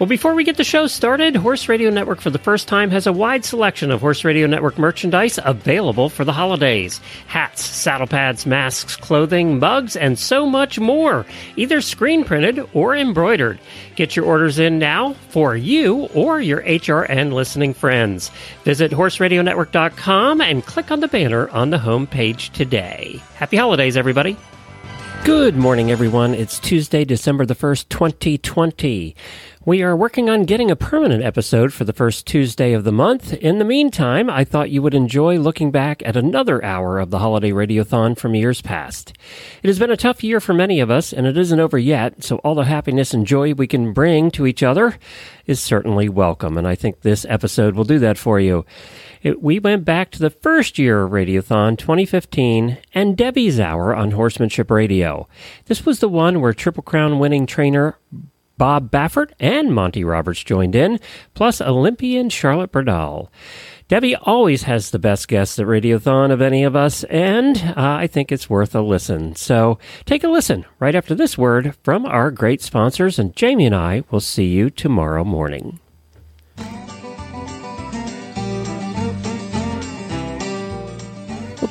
Well, before we get the show started, Horse Radio Network for the first time has a wide selection of Horse Radio Network merchandise available for the holidays. Hats, saddle pads, masks, clothing, mugs, and so much more, either screen printed or embroidered. Get your orders in now for you or your HRN listening friends. Visit horseradionetwork.com and click on the banner on the homepage today. Happy holidays, everybody. Good morning, everyone. It's Tuesday, December the 1st, 2020. We are working on getting a permanent episode for the first Tuesday of the month. In the meantime, I thought you would enjoy looking back at another hour of the Holiday Radiothon from years past. It has been a tough year for many of us, and it isn't over yet, so all the happiness and joy we can bring to each other is certainly welcome, and I think this episode will do that for you. We went back to the first year of Radiothon, 2015, and Debbie's Hour on Horsemanship Radio. This was the one where Triple Crown winning trainer Bob Baffert and Monty Roberts joined in, plus Olympian Charlotte Bredahl. Debbie always has the best guests at Radiothon of any of us, and I think it's worth a listen. So take a listen right after this word from our great sponsors, and Jamie and I will see you tomorrow morning. Well,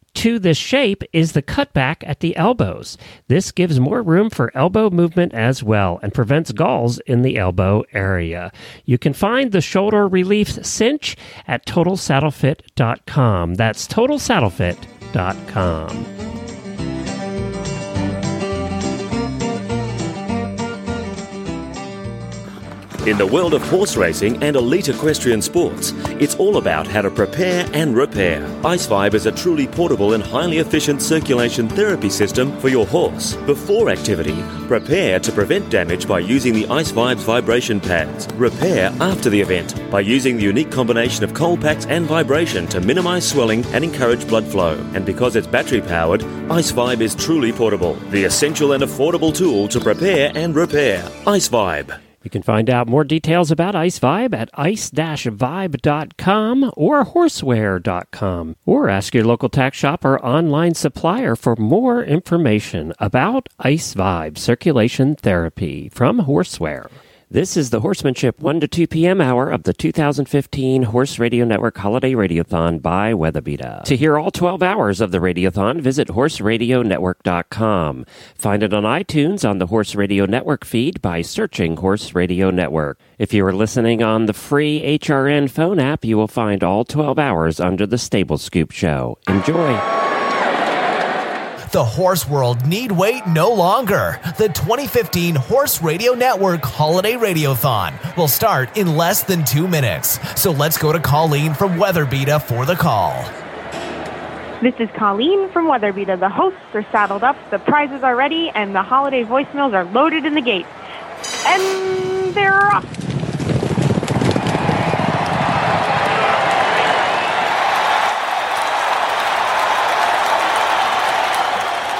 to this shape is the cutback at the elbows. This gives more room for elbow movement as well and prevents galls in the elbow area. You can find the shoulder relief cinch at TotalSaddleFit.com. That's TotalSaddleFit.com. In the world of horse racing and elite equestrian sports, it's all about how to prepare and repair. IceVibe is a truly portable and highly efficient circulation therapy system for your horse. Before activity, prepare to prevent damage by using the IceVibe's vibration pads. Repair after the event by using the unique combination of cold packs and vibration to minimize swelling and encourage blood flow. And because it's battery powered, IceVibe is truly portable. The essential and affordable tool to prepare and repair. IceVibe. You can find out more details about IceVibe at ice-vibe.com or horseware.com, or ask your local tack shop or online supplier for more information about IceVibe circulation therapy from Horseware. This is the Horsemanship 1 to 2 p.m. hour of the 2015 Horse Radio Network Holiday Radiothon by WeatherBeeta. To hear all 12 hours of the Radiothon, visit horseradionetwork.com. Find it on iTunes on the Horse Radio Network feed by searching Horse Radio Network. If you are listening on the free HRN phone app, you will find all 12 hours under the Stable Scoop show. Enjoy. The horse world need wait no longer. The 2015 Horse Radio Network Holiday Radiothon will start in less than 2 minutes. So let's go to Colleen from WeatherBeeta for the call. This is Colleen from WeatherBeeta. The hosts are saddled up, the prizes are ready, and the holiday voicemails are loaded in the gate. And they're off.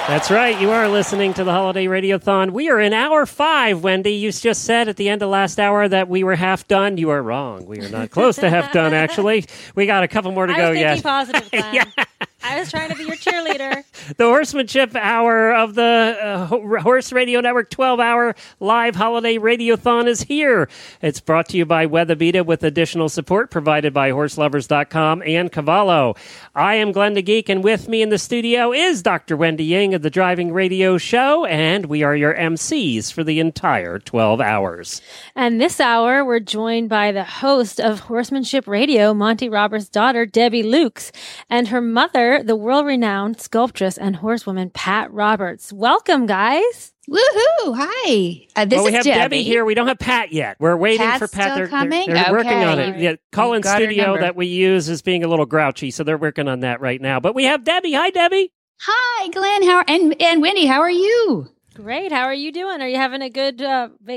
That's right. You are listening to the Holiday Radiothon. We are in hour 5, Wendy. You just said at the end of last hour that we were half done. You are wrong. We are not close to half done, actually. We got a couple more to go yet. I was thinking positive time. Yeah. I was trying to be your cheerleader. The Horsemanship Hour of the Horse Radio Network 12-hour live holiday radiothon is here. It's brought to you by WeatherBeeta with additional support provided by Horselovers.com and Cavallo. I am Glenda Geek, and with me in the studio is Dr. Wendy Ying of the Driving Radio Show, and we are your MCs for the entire 12 hours. And this hour, we're joined by the host of Horsemanship Radio, Monty Roberts' daughter, Debbie Loucks, and her mother, the world-renowned sculptress and horsewoman Pat Roberts. Welcome, guys. Woohoo! Hi. We have Debbie here. We don't have Pat yet. We're waiting for Pat. They're working on it. Yeah, Colin's studio that we use is being a little grouchy, so they're working on that right now. But we have Debbie. Hi, Debbie. Hi, Glenn. And Wendy, how are you? Great. How are you doing? Are you having a good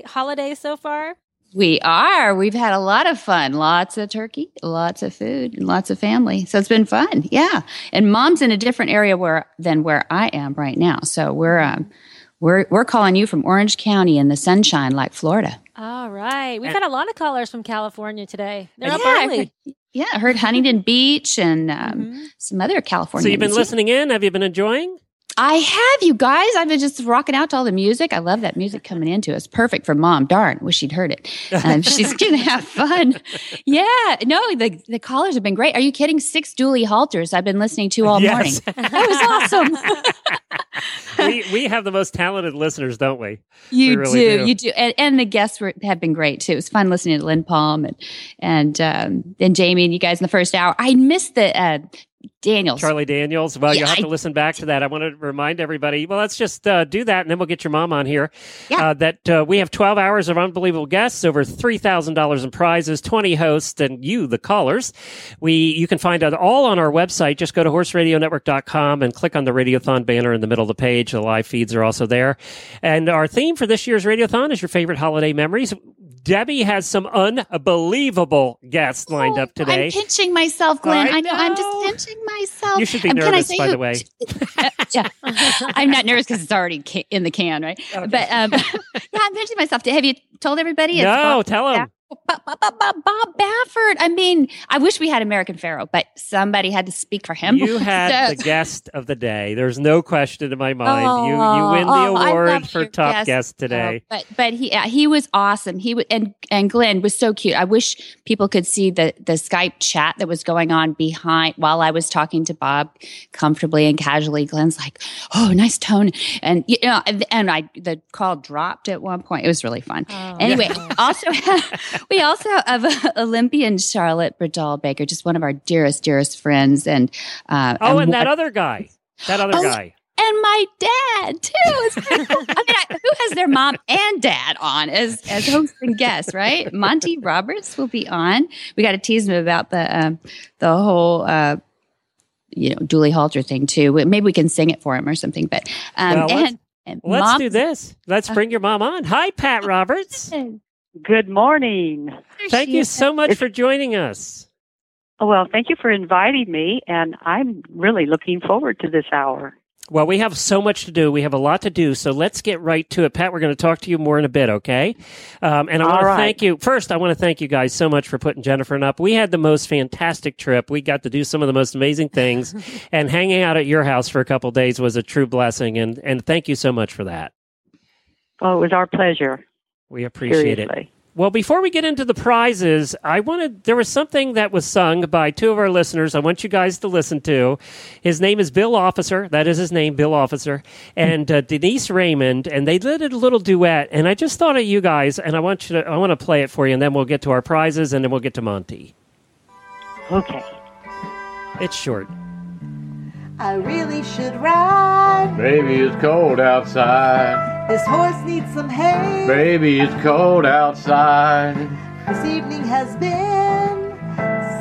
holiday so far? We are. We've had a lot of fun. Lots of turkey, lots of food, and lots of family. So it's been fun. Yeah. And Mom's in a different area than where I am right now. So we're calling you from Orange County in the sunshine, like Florida. All right. We've had a lot of callers from California today. They're up early. I heard Huntington Beach and some other California. So you've been listening in. Have you been enjoying? I have, you guys. I've been just rocking out to all the music. I love that music coming into us. Perfect for Mom. Darn, wish she'd heard it. She's going to have fun. Yeah. No, the callers have been great. Are you kidding? 6 Dually halters I've been listening to all morning. That was awesome. we have the most talented listeners, don't we? You really do. And the guests have been great, too. It was fun listening to Lynn Palm and Jamie and you guys in the first hour. I missed the... Charlie Daniels. Well, you'll have to listen back to that. I want to remind everybody, let's just do that, and then we'll get your mom on here, that we have 12 hours of unbelievable guests, over $3,000 in prizes, 20 hosts, and you, the callers. You can find out all on our website. Just go to horseradionetwork.com and click on the Radiothon banner in the middle of the page. The live feeds are also there. And our theme for this year's Radiothon is your favorite holiday memories. Debbie has some unbelievable guests lined up today. I'm pinching myself, Glenn. I know. I'm just pinching myself. You should be nervous, by the way. Yeah. I'm not nervous because it's already in the can, right? Okay. But I'm pinching myself. Have you told everybody? No, tell them. Bob Baffert. I mean, I wish we had American Pharaoh, but somebody had to speak for him. You had the guest of the day. There's no question in my mind. You win the award for top guest today. Oh, but he was awesome. And Glenn was so cute. I wish people could see the Skype chat that was going on behind while I was talking to Bob comfortably and casually. Glenn's like, "Oh, nice tone," and you know, the call dropped at one point. It was really fun. Oh, anyway, we also have Olympian Charlotte Bredahl Baker, just one of our dearest, dearest friends. And that other guy. And my dad, too. Who has their mom and dad on as hosts and guests, right? Monty Roberts will be on. We got to tease him about the whole... Dually halter thing, too. Maybe we can sing it for him or something. But let's do this. Let's bring your mom on. Hi, Pat Roberts. Good morning. Thank you so much for joining us. Well, thank you for inviting me, and I'm really looking forward to this hour. Well, we have so much to do. We have a lot to do, so let's get right to it. Pat, we're going to talk to you more in a bit, okay? Thank you. First, I want to thank you guys so much for putting Jennifer and up. We had the most fantastic trip. We got to do some of the most amazing things, and hanging out at your house for a couple of days was a true blessing, and thank you so much for that. Well, it was our pleasure. We appreciate it. Well, before we get into the prizes, there was something that was sung by two of our listeners I want you guys to listen to. His name is Bill Officer. That is his name, Bill Officer. And Denise Raymond. And they did a little duet. And I just thought of you guys. And I want to play it for you. And then we'll get to our prizes. And then we'll get to Monty. Okay. It's short. I really should ride. Baby, it's cold outside. This horse needs some hay. Baby, it's cold outside. This evening has been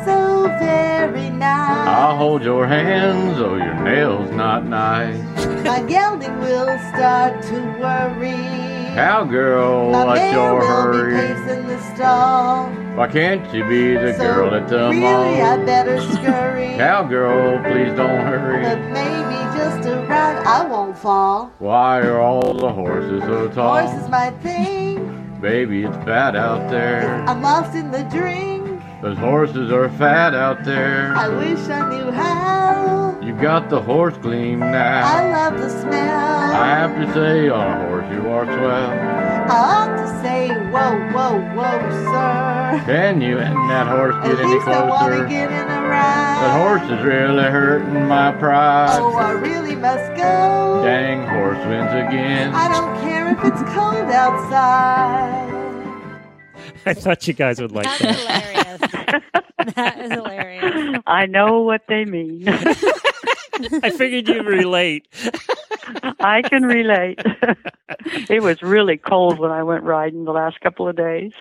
so very nice. I'll hold your hands, though your nail's not nice. My gelding will start to worry. Cowgirl, what's your hurry? My mare will be pacing the stall. Why can't you be the girl at the mall? Really, I better scurry. Cowgirl, please don't hurry. But maybe just a ride, I won't fall. Why are all the horses so tall? Horse is my thing. Baby, it's bad out there. I'm lost in the drink. 'Cause horses are fat out there. I wish I knew how. You got the horse gleam now. I love the smell. I have to say, on a horse you are swell. I ought to say, whoa, whoa, whoa, sir. Can you and that horse get any closer? At least I want to get in a ride. That horse is really hurting my pride. Oh, I really must go. Dang, horse wins again. I don't care if it's cold outside. I thought you guys would like that. Hilarious. That is hilarious. I know what they mean. I figured you'd relate. I can relate. It was really cold when I went riding the last couple of days.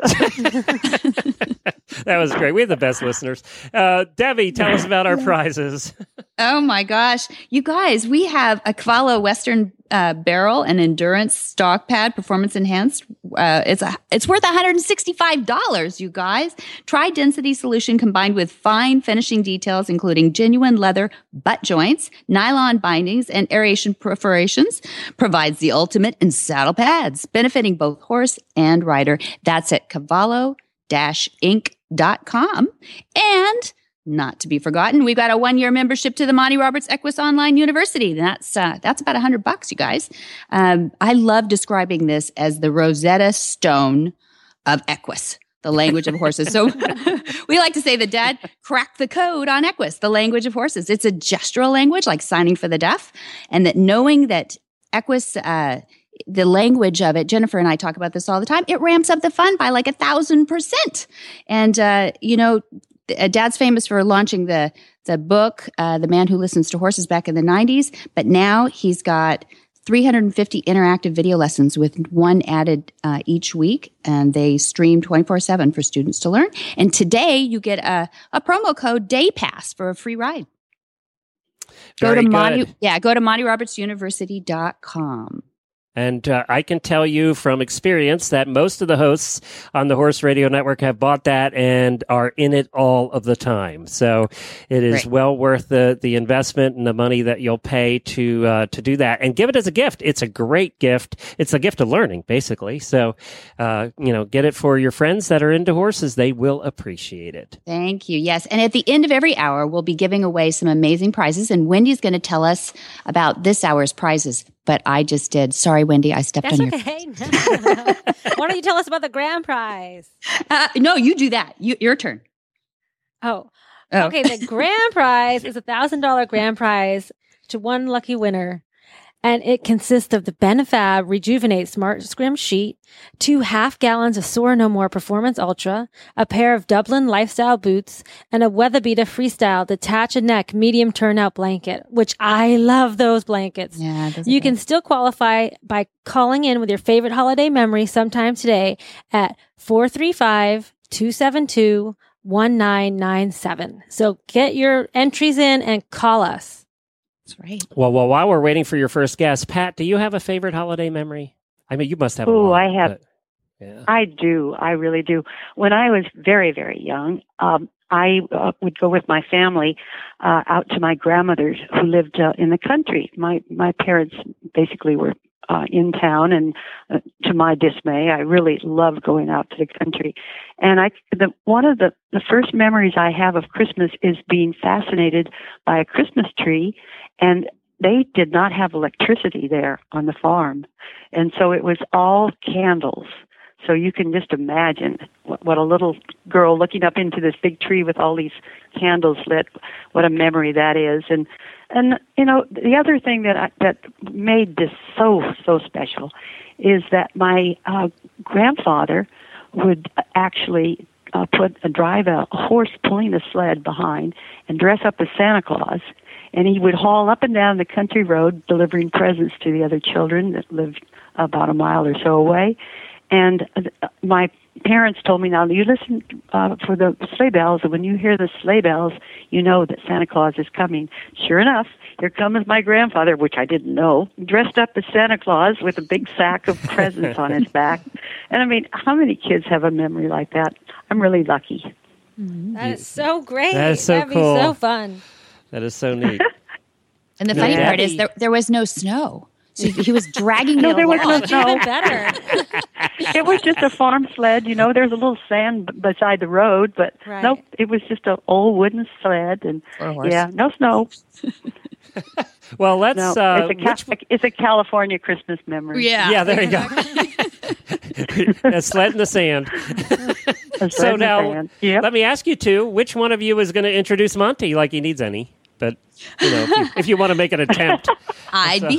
That was great. We have the best listeners. Debbie, tell us about our prizes. Oh, my gosh. You guys, we have a Cavallo Western barrel and endurance stock pad, performance enhanced. It's worth $165, you guys. Tri-density solution combined with fine finishing details, including genuine leather butt joints, nylon bindings, and aeration perforations, provides the ultimate in saddle pads, benefiting both horse and rider. That's at cavallo-inc.com. And not to be forgotten, we've got a one-year membership to the Monty Roberts Equus Online University. That's about $100, you guys. I love describing this as the Rosetta Stone of Equus, the language of horses. So we like to say that Dad cracked the code on Equus, the language of horses. It's a gestural language, like signing for the deaf, and that knowing that Equus, the language of it, Jennifer and I talk about this all the time, it ramps up the fun by like 1,000%. And, Dad's famous for launching the book, The Man Who Listens to Horses, back in the 90s, but now he's got 350 interactive video lessons with one added each week, and they stream 24/7 for students to learn. And today you get a promo code DAYPASS for a free ride. Go to MontyRoberts.com. And I can tell you from experience that most of the hosts on the Horse Radio Network have bought that and are in it all of the time. So it is well worth the investment and the money that you'll pay to do that. And give it as a gift. It's a great gift. It's a gift of learning, basically. So, get it for your friends that are into horses. They will appreciate it. Thank you. Yes. And at the end of every hour, we'll be giving away some amazing prizes. And Wendy's going to tell us about this hour's prizes. But I just did. Sorry, Wendy, I stepped on your... That's okay. No. Why don't you tell us about the grand prize? No, you do that. Your turn. Oh. Okay, the grand prize is a $1,000 grand prize to one lucky winner. And it consists of the BenFab Rejuvenate Smart Scrim Sheet, 2 half gallons of Soar No More Performance Ultra, a pair of Dublin Lifestyle Boots, and a WeatherBeeta Freestyle Detach a Neck Medium Turnout Blanket, which I love those blankets. Yeah, you can still qualify by calling in with your favorite holiday memory sometime today at 435-272-1997. So get your entries in and call us. That's right. Well, while we're waiting for your first guest, Pat, do you have a favorite holiday memory? I mean, you must have. Oh, I have. But, yeah. I do. I really do. When I was very, very young, I would go with my family out to my grandmother's, who lived in the country. My parents basically were in town, and to my dismay, I really loved going out to the country. And one of the first memories I have of Christmas is being fascinated by a Christmas tree, and they did not have electricity there on the farm, and so it was all candles. So you can just imagine what a little girl looking up into this big tree with all these candles lit, what a memory that is. And the other thing that made this so special is that my grandfather would actually drive a horse pulling a sled behind and dress up as Santa Claus. And he would haul up and down the country road delivering presents to the other children that lived about a mile or so away. And my parents told me, now you listen for the sleigh bells, and when you hear the sleigh bells, you know that Santa Claus is coming. Sure enough, here comes my grandfather, which I didn't know, dressed up as Santa Claus with a big sack of presents on his back. And I mean, how many kids have a memory like that? I'm really lucky. Mm-hmm. That is so great. That is so That'd cool. be so fun. That is so neat. And the funny part is there was no snow. So he was dragging me along. Even better. It was just a farm sled, you know. There's a little sand beside the road, but nope, it was just an old wooden sled, and no snow. Well, let's. It's a California Christmas memory. Yeah, there you go. A sled in the sand. So now, let me ask you two: which one of you is going to introduce Monty? Like he needs any. But, you know, if you want to make an attempt. I'd be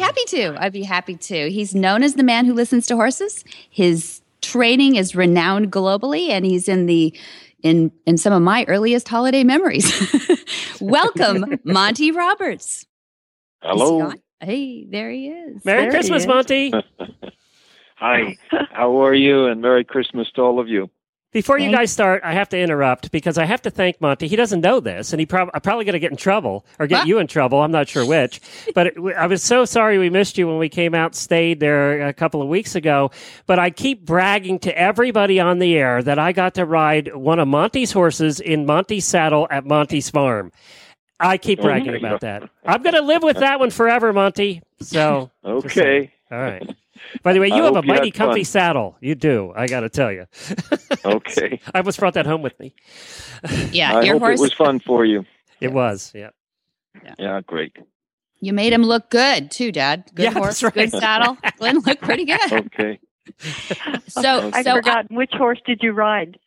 happy to. He's known as the man who listens to horses. His training is renowned globally, and he's in some of my earliest holiday memories. Welcome, Monty Roberts. Hello. Hey, there he is. Merry Christmas, Monty. Hi. How are you? And Merry Christmas to all of you. Before you guys start, I have to interrupt because I have to thank Monty. He doesn't know this, and I'm probably going to get in trouble or get you in trouble. I'm not sure which. But I was so sorry we missed you when we came out, stayed there a couple of weeks ago. But I keep bragging to everybody on the air that I got to ride one of Monty's horses in Monty's saddle at Monty's farm. I keep bragging about that. I'm going to live with that one forever, Monty. So okay. All right. By the way, you have a mighty comfy saddle. You do, I got to tell you. Okay. I almost brought that home with me. Yeah, your horse. It was fun for you. It was, yeah. Yeah, great. You made him look good, too, Dad. Good horse, good saddle. Glenn looked pretty good. Okay. So I've forgotten, which horse did you ride?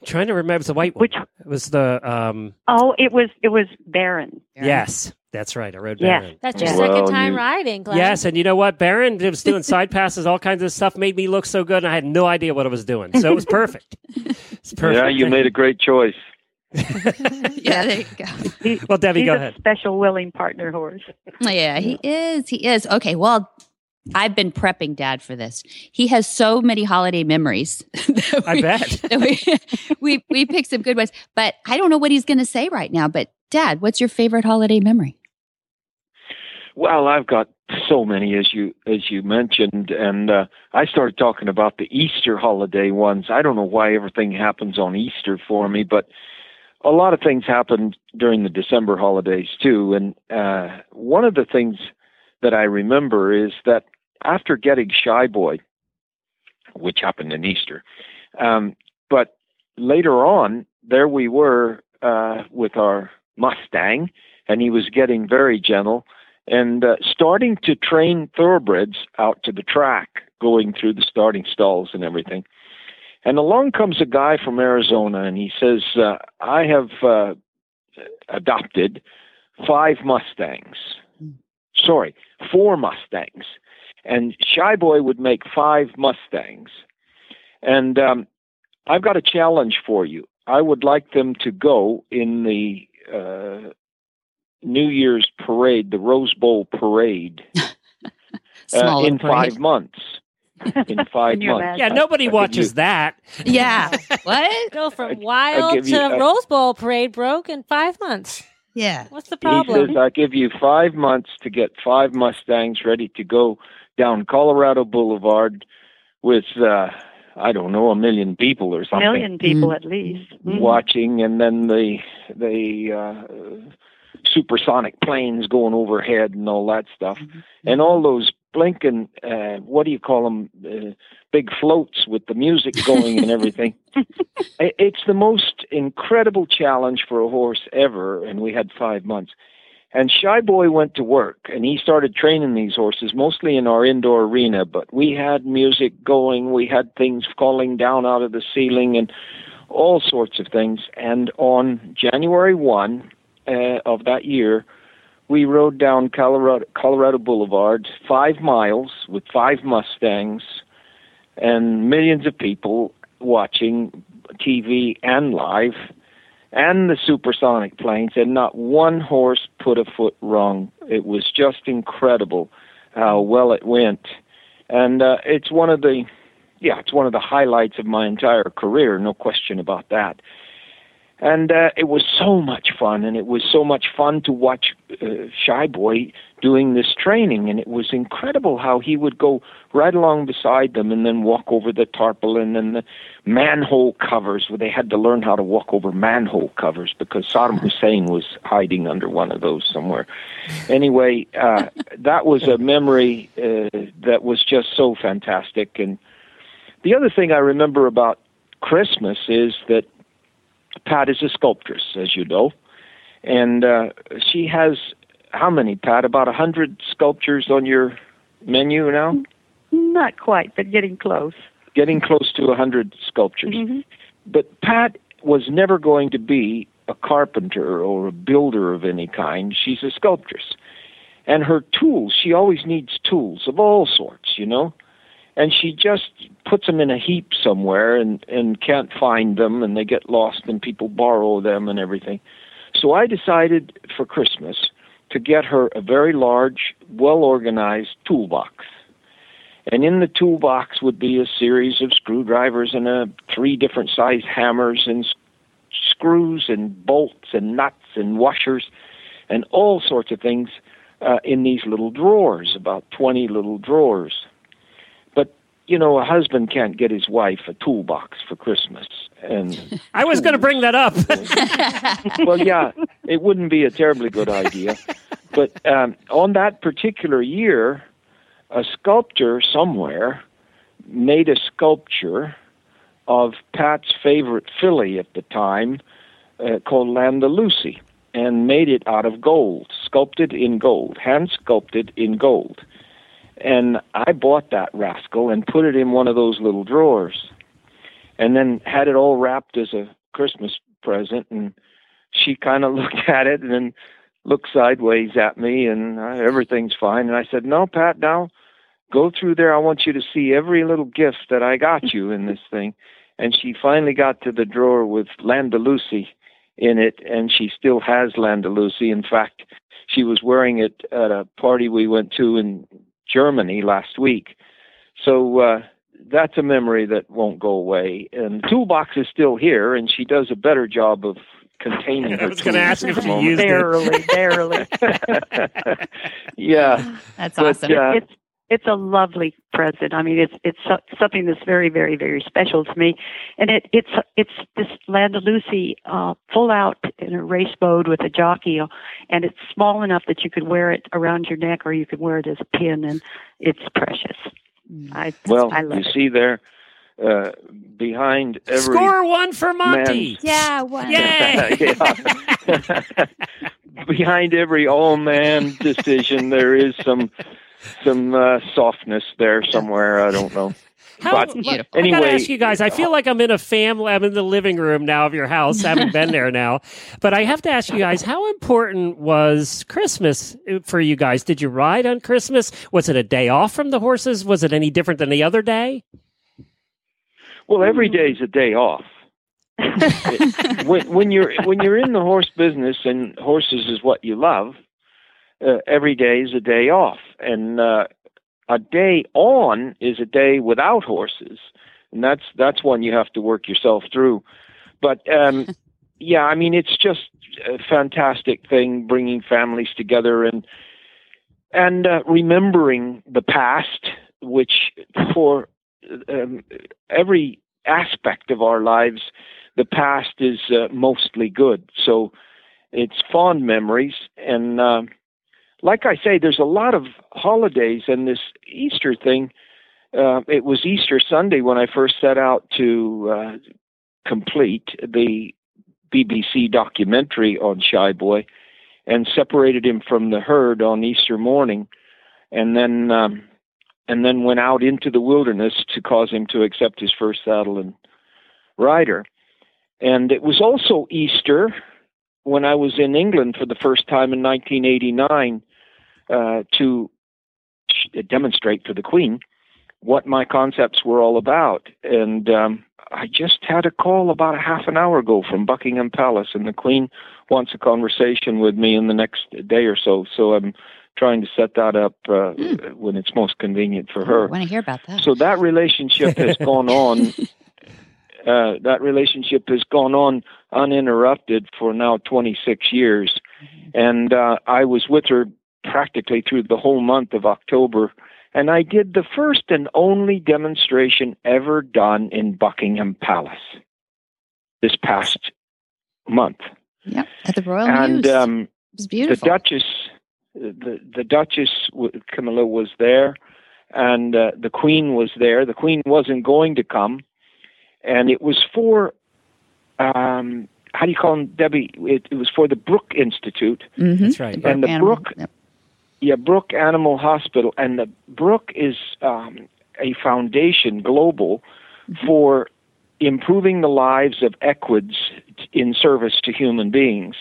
I'm trying to remember. It was the white one. It was the... it was Baron. Yes. That's right. I rode Baron. Yeah. That's your second time riding, Glenn. Yes, and you know what? Baron was doing side passes, all kinds of stuff, made me look so good, and I had no idea what I was doing. So it was perfect. It's perfect. Yeah, you made a great choice. Yeah, there you go. Well, Debbie, go ahead. He's a special willing partner horse. Yeah, he is. He is. Okay, well... I've been prepping Dad for this. He has so many holiday memories. I bet. We picked some good ones. But I don't know what he's going to say right now. But, Dad, what's your favorite holiday memory? Well, I've got so many, as you mentioned. And I started talking about the Easter holiday ones. I don't know why everything happens on Easter for me, but a lot of things happened during the December holidays, too. And one of the things that I remember is that after getting Shy Boy, which happened in Easter, but later on, there we were with our Mustang, and he was getting very gentle, and starting to train thoroughbreds out to the track, going through the starting stalls and everything. And along comes a guy from Arizona, and he says, I have adopted 4 Mustangs. And Shy Boy would make 5 Mustangs. And I've got a challenge for you. I would like them to go in the New Year's parade, the Rose Bowl parade, in parade. 5 months. In 5 months. Yeah, nobody watches that. Yeah. What? Go from wild to Rose Bowl parade broke in 5 months. Yeah. What's the problem? He says, I give you 5 months to get 5 Mustangs ready to go down Colorado Boulevard with, I don't know, 1 million people or something. 1 million people at least. Mm-hmm. Watching, and then the supersonic planes going overhead and all that stuff. Mm-hmm. And all those blinking, what do you call them, big floats with the music going and everything. It's the most incredible challenge for a horse ever, and we had 5 months. And Shy Boy went to work, and he started training these horses, mostly in our indoor arena, but we had music going, we had things falling down out of the ceiling, and all sorts of things. And on January 1 of that year, we rode down Colorado Boulevard, 5 miles with 5 Mustangs and millions of people watching TV and live and the supersonic planes, and not one horse put a foot wrong. It was just incredible how well it went. And it's one of the highlights of my entire career, no question about that. And it was so much fun, and it was so much fun to watch Shy Boy doing this training. And it was incredible how he would go right along beside them and then walk over the tarpaulin and the manhole covers, where they had to learn how to walk over manhole covers because Saddam Hussein was hiding under one of those somewhere. Anyway, that was a memory that was just so fantastic. And the other thing I remember about Christmas is that Pat is a sculptress, as you know, and she has, how many, Pat, about 100 sculptures on your menu now? Not quite, but getting close. Getting close to 100 sculptures. Mm-hmm. But Pat was never going to be a carpenter or a builder of any kind. She's a sculptress. And her tools, she always needs tools of all sorts, you know. And she just puts them in a heap somewhere and can't find them, and they get lost, and people borrow them and everything. So I decided for Christmas to get her a very large, well-organized toolbox. And in the toolbox would be a series of screwdrivers and 3 different size hammers and screws and bolts and nuts and washers and all sorts of things in these little drawers, about 20 little drawers. You know, a husband can't get his wife a toolbox for Christmas. And I was going to bring that up. Well, yeah, it wouldn't be a terribly good idea. But on that particular year, a sculptor somewhere made a sculpture of Pat's favorite filly at the time called Landaluce, and made it out of gold, sculpted in gold, hand-sculpted in gold. And I bought that rascal and put it in one of those little drawers and then had it all wrapped as a Christmas present. And she kind of looked at it and then looked sideways at me, and everything's fine. And I said, no, Pat, now go through there. I want you to see every little gift that I got you in this thing. And she finally got to the drawer with Landaluce in it, and she still has Landaluce. In fact, she was wearing it at a party we went to in Germany last week. So that's a memory that won't go away. And the toolbox is still here, and she does a better job of containing her. I was going to ask if you used it. Barely. Yeah. That's awesome. But, it's a lovely present. I mean, it's something that's very, very, very special to me. And it's this Landaluce full out in a race mode with a jockey, and it's small enough that you could wear it around your neck or you could wear it as a pin, and it's precious. I love it. You see there, behind every... Score one for Monty! Yeah, one. Yay! Behind every all-man decision, there is some softness there somewhere. I don't know. Anyway, I gotta ask you guys, I feel like I'm in a family. I'm in the living room now of your house. I haven't been there now, but I have to ask you guys, how important was Christmas for you guys? Did you ride on Christmas? Was it a day off from the horses? Was it any different than the other day? Well, every day's a day off. when you're in the horse business, and horses is what you love, every day is a day off, and a day on is a day without horses, and that's one you have to work yourself through. But yeah, I mean, it's just a fantastic thing, bringing families together and remembering the past, which for every aspect of our lives, the past is mostly good. So it's fond memories. And like I say, there's a lot of holidays, and this Easter thing, it was Easter Sunday when I first set out to complete the BBC documentary on Shy Boy, and separated him from the herd on Easter morning, and then went out into the wilderness to cause him to accept his first saddle and rider. And it was also Easter when I was in England for the first time in 1989, to demonstrate for the Queen what my concepts were all about. And I just had a call about a half an hour ago from Buckingham Palace, and the Queen wants a conversation with me in the next day or so. So I'm trying to set that up when it's most convenient for her. I want to hear about that. So that relationship has gone on That relationship has gone on uninterrupted for now 26 years. And I was with her practically through the whole month of October. And I did the first and only demonstration ever done in Buckingham Palace this past month. Yeah, at the Royal Mews. It was beautiful. The Duchess Camilla was there, and the Queen was there. The Queen wasn't going to come, and it was for, how do you call them, Debbie? It was for the Brooke Institute. Mm-hmm. That's right. And the Brooke, Brooke Animal Hospital, and the Brooke is a foundation global for improving the lives of equids in service to human beings.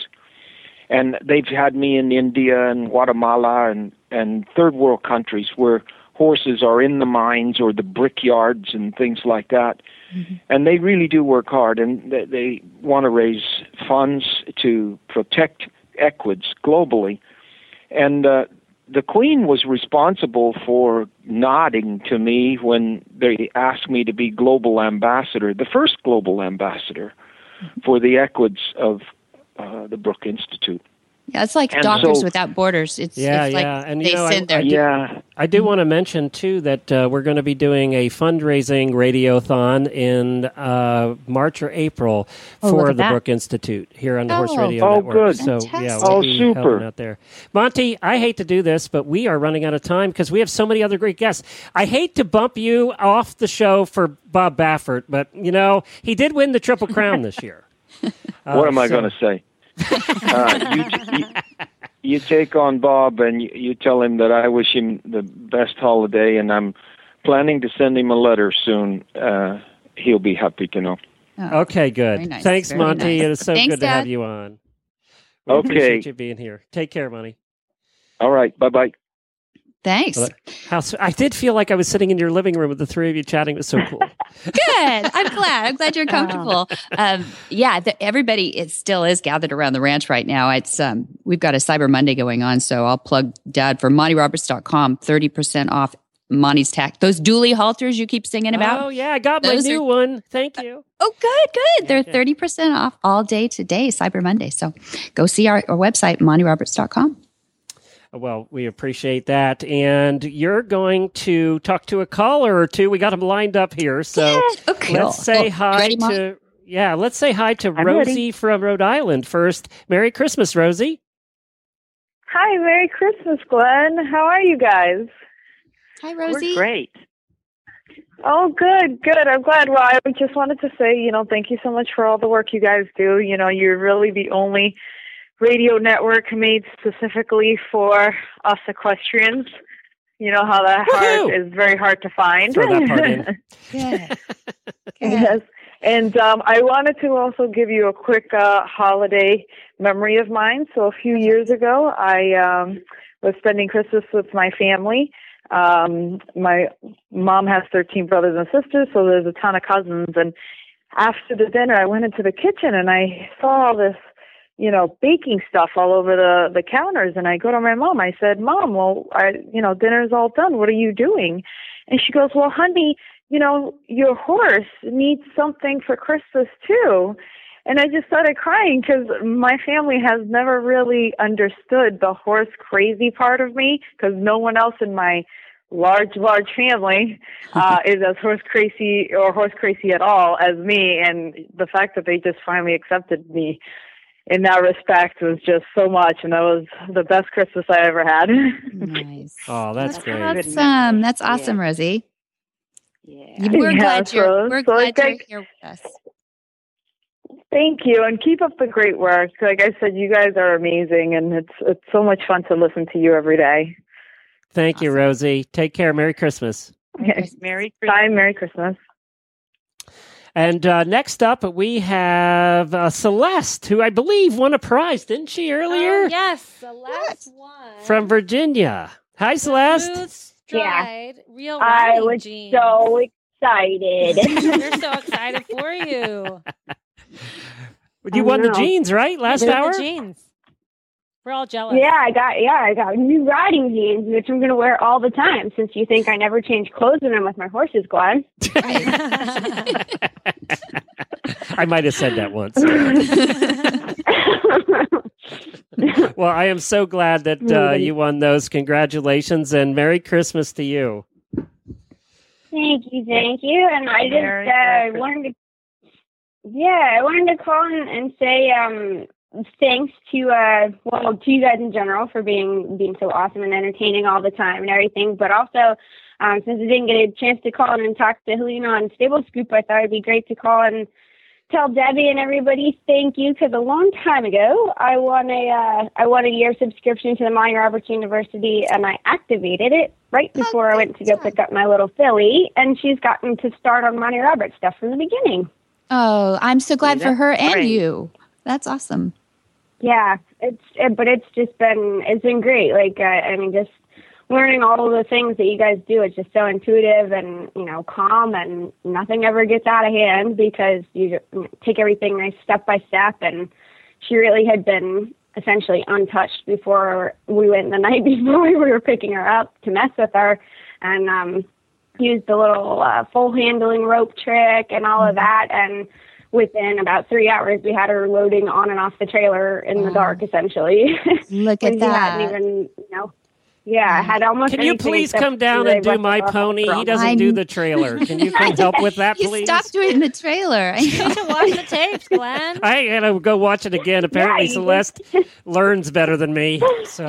And they've had me in India and Guatemala and third world countries where horses are in the mines or the brickyards and things like that. Mm-hmm. And they really do work hard, and they want to raise funds to protect equids globally. And the Queen was responsible for nodding to me when they asked me to be global ambassador, the first global ambassador for the equids of the Brooke Institute. Yeah, it's like and Doctors Without Borders. It's like and, they send their... I do want to mention, too, that we're going to be doing a fundraising radiothon in March or April for the Brooke Institute here on the Horse Radio Network. Oh, good. So, we'll be helping out there. Monty, I hate to do this, but we are running out of time because we have so many other great guests. I hate to bump you off the show for Bob Baffert, but, you know, he did win the Triple Crown this year. What am I going to say? You take on Bob and you tell him that I wish him the best holiday, and I'm planning to send him a letter soon. He'll be happy to know. Oh, okay, good. Nice. Thanks, very Monty. Nice. It is so good to have you on. We appreciate you being here. Take care, Monty. All right. Bye-bye. Thanks. I did feel like I was sitting in your living room with the three of you chatting. It was so cool. Good. I'm glad. I'm glad you're comfortable. Everybody still is gathered around the ranch right now. It's we've got a Cyber Monday going on, so I'll plug Dad for MontyRoberts.com, 30% off Monty's tack. Those Dually halters you keep singing about. Oh, yeah. I got my new one. Thank you. Oh, good. They're 30% off all day today, Cyber Monday. So go see our website, MontyRoberts.com. Well, we appreciate that. And you're going to talk to a caller or two. We got them lined up here. So let's say hi to Rosie from Rhode Island first. Merry Christmas, Rosie. Hi, Merry Christmas, Glenn. How are you guys? Hi, Rosie. We're great. Oh, good. I'm glad. Well, I just wanted to say, thank you so much for all the work you guys do. You're really the only radio network made specifically for us equestrians. You know how that is very hard to find. Throw that part in. Yes. And I wanted to also give you a quick holiday memory of mine. So a few years ago, I was spending Christmas with my family. My mom has 13 brothers and sisters, so there's a ton of cousins. And after the dinner, I went into the kitchen and I saw all this baking stuff all over the counters. And I go to my mom. I said, Mom, dinner's all done. What are you doing? And she goes, well, honey, your horse needs something for Christmas too. And I just started crying because my family has never really understood the horse crazy part of me, because no one else in my large family is as horse crazy at all as me. And the fact that they just finally accepted me in that respect was just so much, and that was the best Christmas I ever had. Nice. Oh, that's great. Awesome. That's awesome, Rosie. Yeah. We're glad you're here with us. Thank you, and keep up the great work. Like I said, you guys are amazing, and it's so much fun to listen to you every day. Thank you, Rosie. Take care. Merry Christmas. Yes. Merry Christmas. Bye. Merry Christmas. And next up, we have Celeste, who I believe won a prize, didn't she, earlier? Oh, yes, Celeste won. From Virginia. Hi, Celeste. Yeah. Real I was jeans. So excited. We're so excited for you. You won the jeans, right, last hour? The jeans. We're all jealous. Yeah, I got new riding jeans, which I'm going to wear all the time, since you think I never change clothes when I'm with my horses, Glenn. I might have said that once. Well, I am so glad that you won those. Congratulations and Merry Christmas to you. Thank you. And I just wanted to call and say thanks to to you guys in general for being so awesome and entertaining all the time and everything. But also, since I didn't get a chance to call in and talk to Helena on Stable Scoop, I thought it'd be great to call and tell Debbie and everybody thank you, because a long time ago I won a year subscription to the Monty Roberts University, and I activated it right before I went to go pick up my little filly, and she's gotten to start on Monty Roberts stuff from the beginning. Oh, I'm so glad for her and you. That's awesome. Yeah, it's been great. Like just learning all the things that you guys do, it's just so intuitive and, calm, and nothing ever gets out of hand because you take everything nice step by step. And she really had been essentially untouched before we went, the night before we were picking her up to mess with her, and used the little full handling rope trick and all of that. And within about 3 hours, we had her loading on and off the trailer in the dark, essentially. Look at that. She hadn't even, Yeah, I had almost. Can you please come down and do my pony? He doesn't do the trailer. Can you come help with that, please? You stopped doing the trailer. I need to watch the tapes, Glenn. I gotta go watch it again. Apparently, yeah, Celeste learns better than me. So.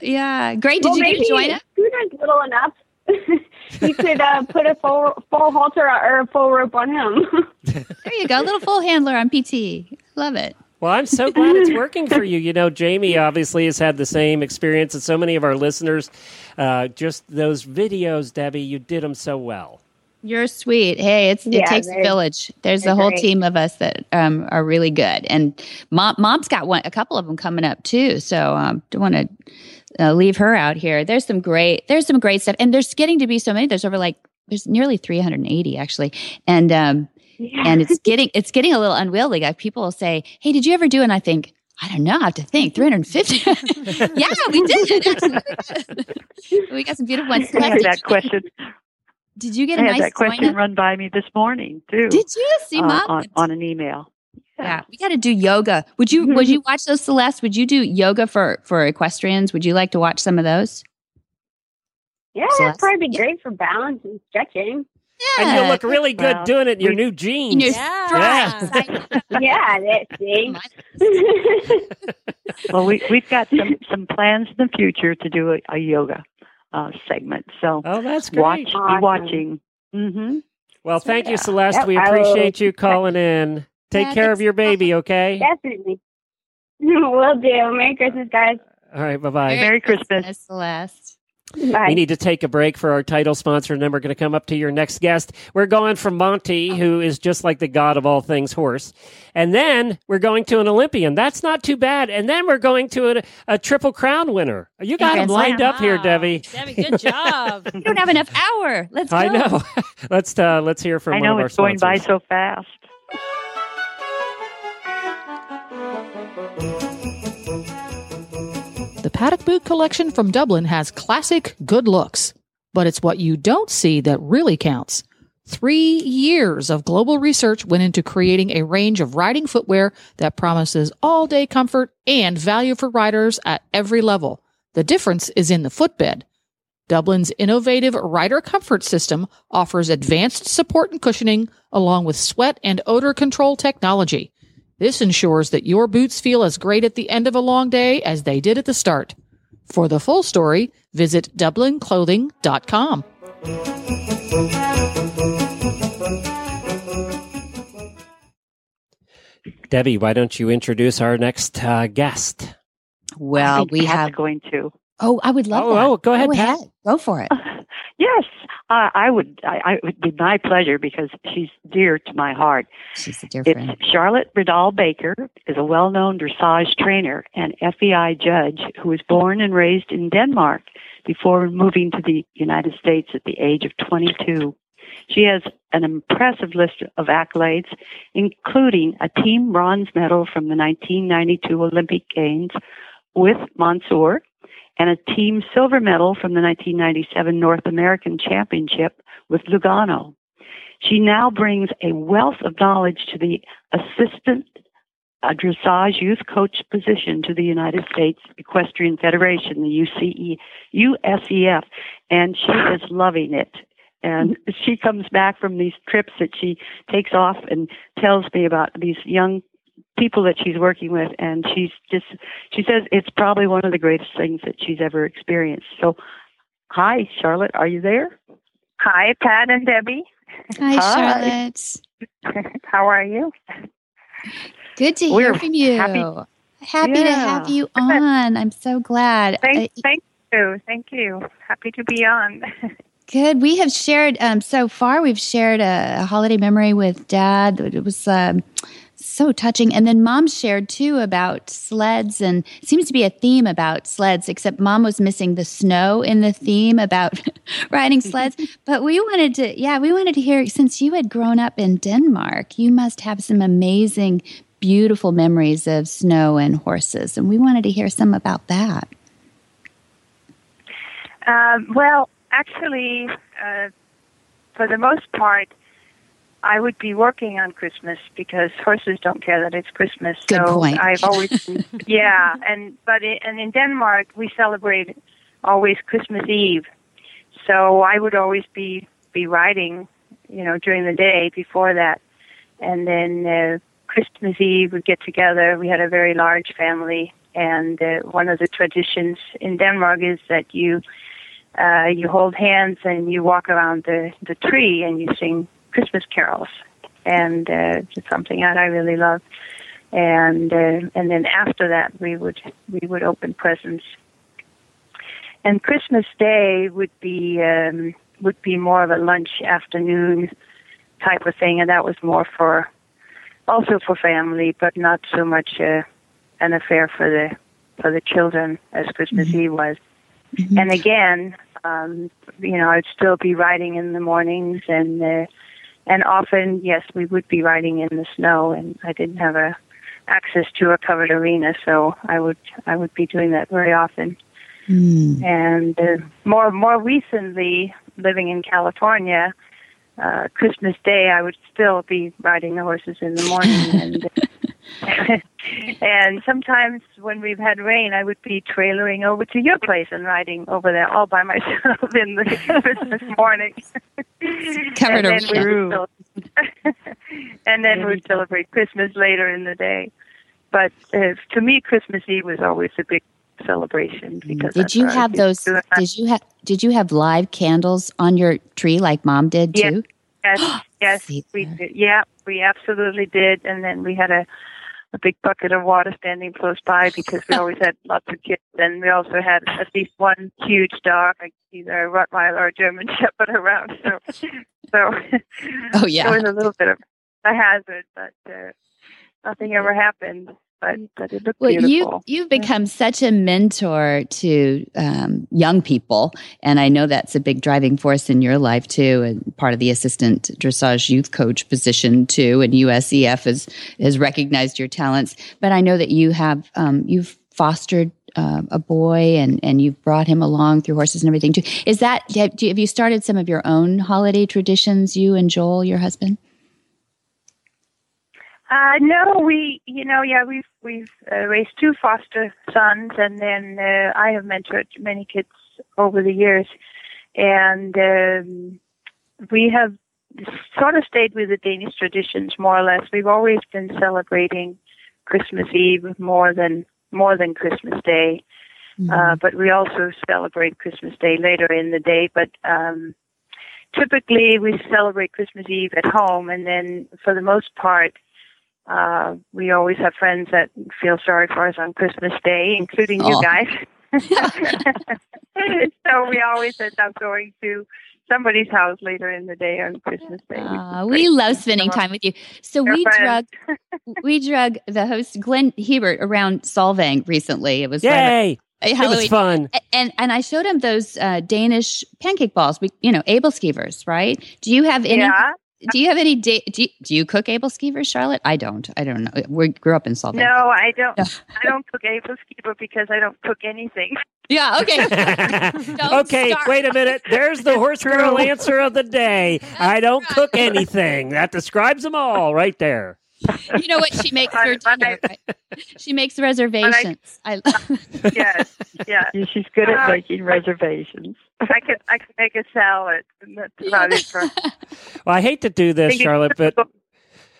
Yeah. Great. Did you get to join it? You're not little enough. You could put a full halter or a full rope on him. There you go, a little full handler on PT. Love it. Well, I'm so glad it's working for you. Jamie obviously has had the same experience as so many of our listeners. Just those videos, Debbie, you did them so well. You're sweet. Hey, it takes a village. There's a whole team of us that are really good. And Mom's got a couple of them coming up, too. So don't want to leave her out here. There's some great stuff. And there's getting to be so many. There's nearly 380, actually. And and it's getting a little unwieldy. Like people will say, "Hey, did you ever do?" And I think, I don't know. I have to think. 350. Yeah, we did it. We got some beautiful ones. I had that question. Did you get a nice? I had that question run by me this morning too. Did you see Mom on an email? Yeah, we got to do yoga. Would you watch those, Celeste? Would you do yoga for equestrians? Would you like to watch some of those? Yeah, that'd probably be great for balance and stretching. Yeah. And you look really good doing it in your new jeans. Well, we've got some plans in the future to do a yoga segment. So that's great. Be watching. Mm-hmm. Well, thank you, Celeste. Yep, we appreciate you calling in. Take care of your baby, okay? Definitely. Will do. Merry Christmas, guys. All right, bye-bye. Merry Christmas, Celeste. Bye. We need to take a break for our title sponsor, and then we're going to come up to your next guest. We're going from Monty, who is just like the god of all things horse, and then we're going to an Olympian. That's not too bad. And then we're going to a Triple Crown winner. You got him lined up here, Debbie. Debbie, good job. You don't have enough hour. Let's go. I know. Let's hear from one of our sponsors. I know, it's going by so fast. The Paddock Boot Collection from Dublin has classic good looks, but it's what you don't see that really counts. 3 years of global research went into creating a range of riding footwear that promises all-day comfort and value for riders at every level. The difference is in the footbed. Dublin's innovative rider comfort system offers advanced support and cushioning along with sweat and odor control technology. This ensures that your boots feel as great at the end of a long day as they did at the start. For the full story, visit DublinClothing.com. Debbie, why don't you introduce our next guest? Well, we have going to. Oh, I would love that. Oh, go ahead, Pat. Go for it. Yes, I would. It would be my pleasure because she's dear to my heart. She's a dear friend. Charlotte Bredahl Baker is a well-known dressage trainer and FEI judge who was born and raised in Denmark before moving to the United States at the age of 22. She has an impressive list of accolades, including a team bronze medal from the 1992 Olympic Games with Mansour, and a team silver medal from the 1997 North American Championship with Lugano. She now brings a wealth of knowledge to the assistant dressage youth coach position to the United States Equestrian Federation, the USEF, and she is loving it. And she comes back from these trips that she takes off and tells me about these young people that she's working with, and she says it's probably one of the greatest things that she's ever experienced. So, hi, Charlotte, are you there? Hi, Pat and Debbie. Hi, Charlotte. How are you? Good to hear from you. Happy to have you on. I'm so glad. Thank you. Happy to be on. Good. We have shared, so far, we've shared a holiday memory with Dad. It was so touching. And then Mom shared, too, about sleds. And it seems to be a theme about sleds, except Mom was missing the snow in the theme about riding sleds. But we wanted to hear, since you had grown up in Denmark, you must have some amazing, beautiful memories of snow and horses. And we wanted to hear some about that. Actually, for the most part, I would be working on Christmas because horses don't care that it's Christmas. Good point. I've always, and in Denmark we celebrate always Christmas Eve, so I would always be riding, during the day before that, and then Christmas Eve we'd get together. We had a very large family, and one of the traditions in Denmark is that you hold hands and you walk around the tree and you sing Christmas carols, and it's something that I really love. And then after that, we would open presents. And Christmas Day would be more of a lunch afternoon type of thing, and that was more for family, but not so much an affair for the children as Christmas Eve was. Mm-hmm. And again, I'd still be riding in the mornings, and often, yes, we would be riding in the snow. And I didn't have access to a covered arena, so I would be doing that very often. Mm. And more recently, living in California, Christmas Day, I would still be riding the horses in the morning. And sometimes when we've had rain, I would be trailering over to your place and riding over there all by myself in the Christmas morning. Covered and over and then we'd celebrate Christmas later in the day. But to me, Christmas Eve was always a big celebration because did you have live candles on your tree like Mom did too? Yes, we did. Yeah, we absolutely did. And then we had a big bucket of water standing close by because we always had lots of kids, and we also had at least one huge dog, either a Rottweiler or a German Shepherd around. It was a little bit of a hazard, but nothing ever happened. But it looked beautiful. You've become such a mentor to young people, and I know that's a big driving force in your life too, and part of the assistant dressage youth coach position too. And USEF has recognized your talents, but I know that you have you've fostered a boy, and you've brought him along through horses and everything too. Is that have you started some of your own holiday traditions? You and Joel, your husband. No, we've raised two foster sons, and then I have mentored many kids over the years, and we have sort of stayed with the Danish traditions more or less. We've always been celebrating Christmas Eve more than Christmas Day, but we also celebrate Christmas Day later in the day, but. Typically, we celebrate Christmas Eve at home, and then for the most part, we always have friends that feel sorry for us on Christmas Day, including you guys. So we always end up going to somebody's house later in the day on Christmas Day. We love spending time with you. So we drug the host, Glenn Hebert, around Solvang recently. It was yay! Halloween. It was fun. And I showed him those Danish pancake balls, Abelskivers, right? Do you have any Do you have any do you cook able skeevers, Charlotte? I don't know. We grew up in Salt Lake. No, I don't. I don't cook able skeever because I don't cook anything. Yeah, okay. Okay, start. Wait a minute. There's the horse girl answer of the day. I don't cook anything. That describes them all right there. You know what she makes her dinner? Right? She makes reservations. Yes, yeah. She's good at making reservations. I could make a salad. And that's about it. Well, I hate to do this, Charlotte,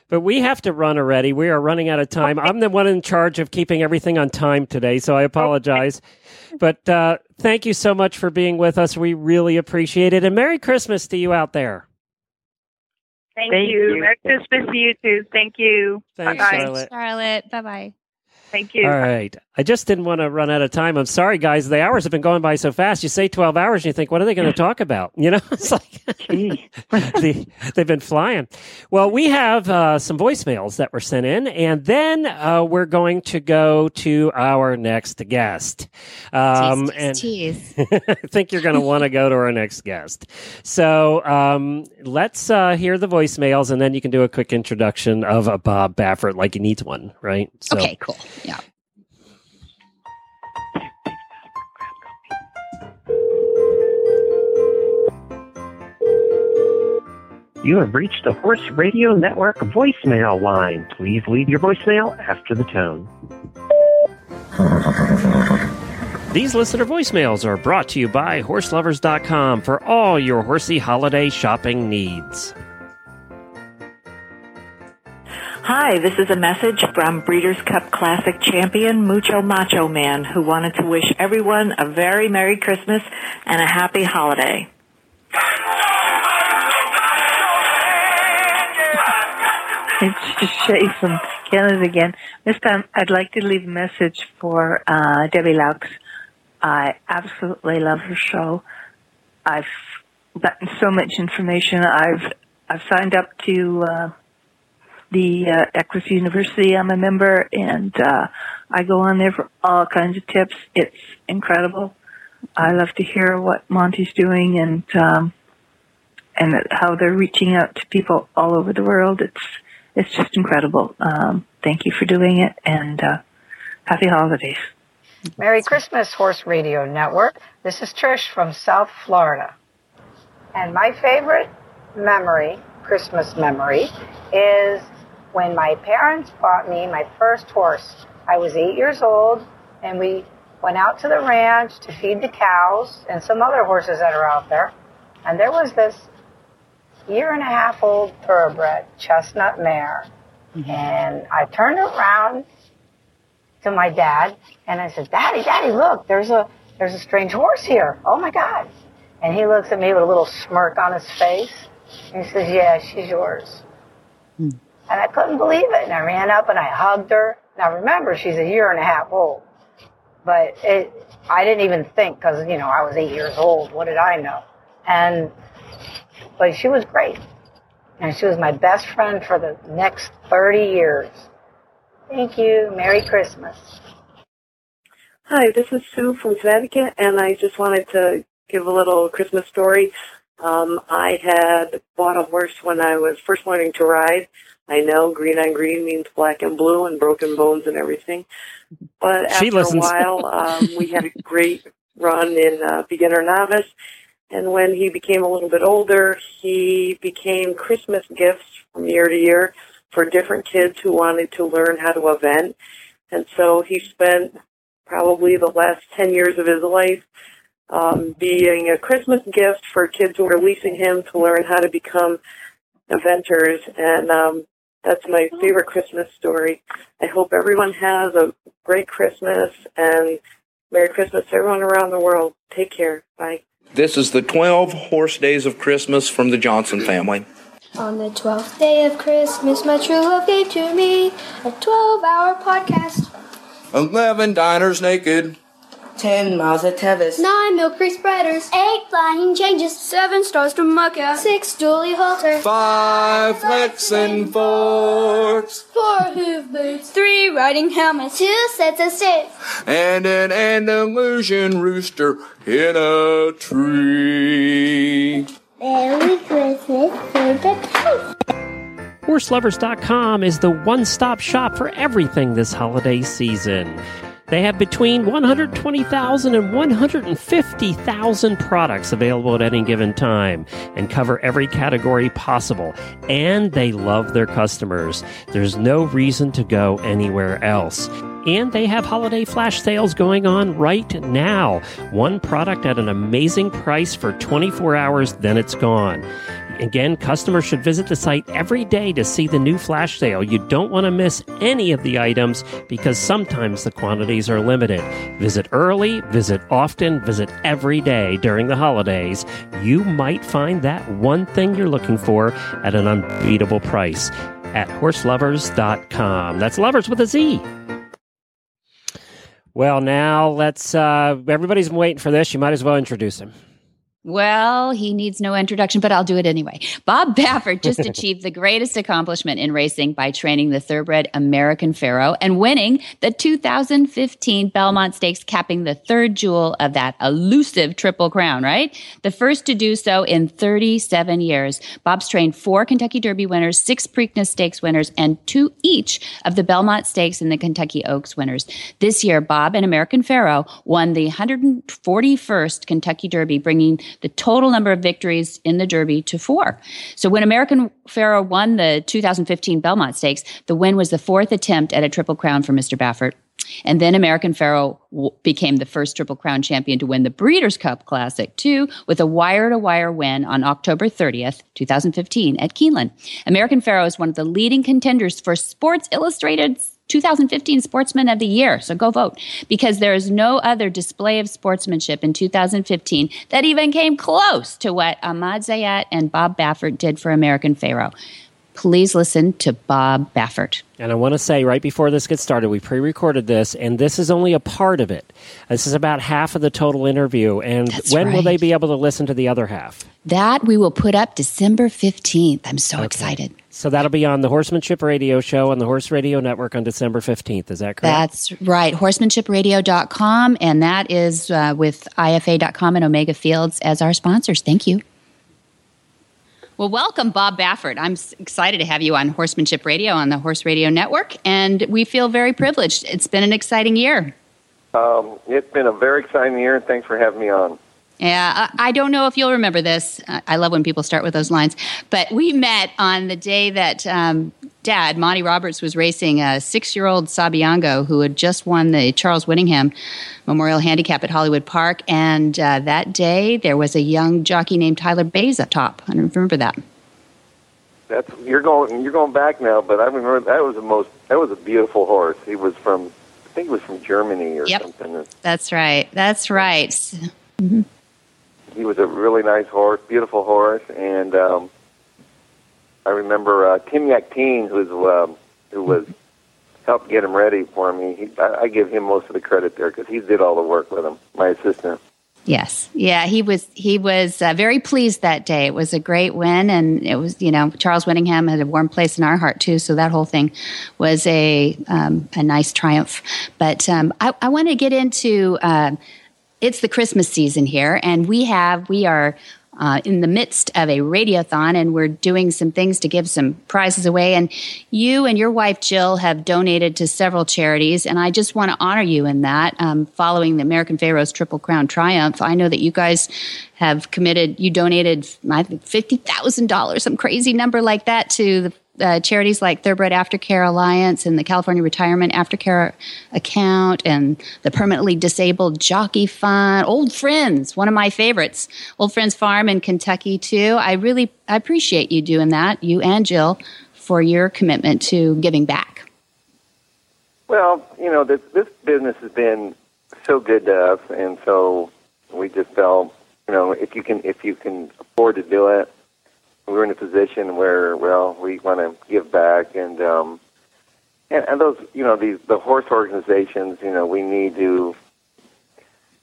but we have to run already. We are running out of time. Okay. I'm the one in charge of keeping everything on time today, so I apologize. Okay. But thank you so much for being with us. We really appreciate it, and Merry Christmas to you out there. Thank you. Merry Christmas to you too. Thank you. Thanks, bye-bye. Charlotte. Bye-bye. Thank you. All right. I just didn't want to run out of time. I'm sorry, guys. The hours have been going by so fast. You say 12 hours, and you think, what are they going to talk about? You know, it's like they've been flying. Well, we have some voicemails that were sent in, and then we're going to go to our next guest. I think you're going to want to go to our next guest. So let's hear the voicemails, and then you can do a quick introduction of Bob Baffert, like he needs one, right? So, okay, cool. Yeah. You have reached the Horse Radio Network voicemail line. Please leave your voicemail after the tone. These listener voicemails are brought to you by Horselovers.com for all your horsey holiday shopping needs. Hi, this is a message from Breeders' Cup Classic champion Mucho Macho Man, who wanted to wish everyone a very Merry Christmas and a happy holiday. It's just Shay from Canada again. This time I'd like to leave a message for Debbie Loucks. I absolutely love her show. I've gotten so much information. I've signed up to... the Equus University, I'm a member, and I go on there for all kinds of tips. It's incredible. I love to hear what Monty's doing and how they're reaching out to people all over the world. It's just incredible. Thank you for doing it, and happy holidays. Merry Christmas, Horse Radio Network. This is Trish from South Florida. And my favorite Christmas memory, is... when my parents bought me my first horse. I was 8 years old, and we went out to the ranch to feed the cows and some other horses that are out there. And there was this 1.5-year-old thoroughbred chestnut mare. Mm-hmm. And I turned around to my dad, and I said, Daddy, look, there's a strange horse here. Oh, my God. And he looks at me with a little smirk on his face, and he says, yeah, she's yours. Mm. And I couldn't believe it, and I ran up and I hugged her. Now remember, she's 1.5 years old, but I didn't even think because, you know, I was 8 years old. What did I know? But she was great, and she was my best friend for the next 30 years. Thank you. Merry Christmas. Hi, this is Sue from Connecticut, and I just wanted to give a little Christmas story. I had bought a horse when I was first learning to ride. I know green on green means black and blue and broken bones and everything. But after a while, we had a great run in beginner novice. And when he became a little bit older, he became Christmas gifts from year to year for different kids who wanted to learn how to event. And so he spent probably the last 10 years of his life being a Christmas gift for kids who were leasing him to learn how to become eventers. And that's my favorite Christmas story. I hope everyone has a great Christmas, and Merry Christmas to everyone around the world. Take care. Bye. This is the 12 Horse Days of Christmas from the Johnson family. On the 12th day of Christmas, my true love gave to me a 12-hour podcast. 11 diners naked. 10 miles of Tevis. 9 milk-free spreaders. 8 flying changes. 7 stars to Mecca. 6 Dually halter. 5 flex and forks. 4 hoof boots. 3 riding helmets. 2 sets of sticks. And an Andalusian rooster in a tree. Merry Christmas to the house. Horselovers.com is the one-stop shop for everything this holiday season. They have between 120,000 and 150,000 products available at any given time and cover every category possible. And they love their customers. There's no reason to go anywhere else. And they have holiday flash sales going on right now. One product at an amazing price for 24 hours, then it's gone. Again, customers should visit the site every day to see the new flash sale. You don't want to miss any of the items because sometimes the quantities are limited. Visit early, visit often, visit every day during the holidays. You might find that one thing you're looking for at an unbeatable price at horselovers.com. That's lovers with a Z. Well, now let's, everybody's been waiting for this. You might as well introduce him. Well, he needs no introduction, but I'll do it anyway. Bob Baffert just achieved the greatest accomplishment in racing by training the thoroughbred American Pharaoh and winning the 2015 Belmont Stakes, capping the third jewel of that elusive Triple Crown, right? The first to do so in 37 years. Bob's trained 4 Kentucky Derby winners, 6 Preakness Stakes winners, and 2 each of the Belmont Stakes and the Kentucky Oaks winners. This year, Bob and American Pharaoh won the 141st Kentucky Derby, bringing the total number of victories in the Derby to 4. So when American Pharaoh won the 2015 Belmont Stakes, the win was the 4th attempt at a Triple Crown for Mr. Baffert. And then American Pharaoh became the first Triple Crown champion to win the Breeders' Cup Classic, too, with a wire-to-wire win on October 30th, 2015 at Keeneland. American Pharaoh is one of the leading contenders for Sports Illustrated's 2015 Sportsman of the Year, so go vote, because there is no other display of sportsmanship in 2015 that even came close to what Ahmad Zayat and Bob Baffert did for American Pharaoh. Please listen to Bob Baffert. And I want to say right before this gets started, we pre-recorded this, and this is only a part of it. This is about half of the total interview, and when will they be able to listen to the other half? That we will put up December 15th. I'm so excited. So that'll be on the Horsemanship Radio show on the Horse Radio Network on December 15th. Is that correct? That's right. Horsemanshipradio.com, and that is with IFA.com and Omega Fields as our sponsors. Thank you. Well, welcome, Bob Baffert. I'm excited to have you on Horsemanship Radio on the Horse Radio Network, and we feel very privileged. It's been an exciting year. It's been a very exciting year, and thanks for having me on. Yeah, I don't know if you'll remember this. I love when people start with those lines. But we met on the day that Dad, Monty Roberts, was racing a 6-year-old Sabiango who had just won the Charles Whittingham Memorial Handicap at Hollywood Park. And that day, there was a young jockey named Tyler Bays up top. I don't remember that. You're going back now, but I remember that was a beautiful horse. He was from, I think, he was from Germany or something. That's right. Mm-hmm. He was a really nice horse, beautiful horse, and I remember Tim Yakteen, who helped get him ready for me. I give him most of the credit there because he did all the work with him, my assistant. Yes, yeah, he was very pleased that day. It was a great win, and it was Charles Whittingham had a warm place in our heart too. So that whole thing was a nice triumph. But I want to get into. It's the Christmas season here, and we are in the midst of a radiothon, and we're doing some things to give some prizes away. And you and your wife, Jill, have donated to several charities, and I just want to honor you in that. Following the American Pharaoh's Triple Crown triumph, I know that you guys have committed, you donated, I think, $50,000, some crazy number like that, to the charities like Thoroughbred Aftercare Alliance and the California Retirement Aftercare Account and the Permanently Disabled Jockey Fund. Old Friends, one of my favorites. Old Friends Farm in Kentucky, too. I appreciate you doing that, you and Jill, for your commitment to giving back. Well, this business has been so good to us, and so we just felt, if you can afford to do it, we were in a position where, we want to give back, and those, the horse organizations, we need to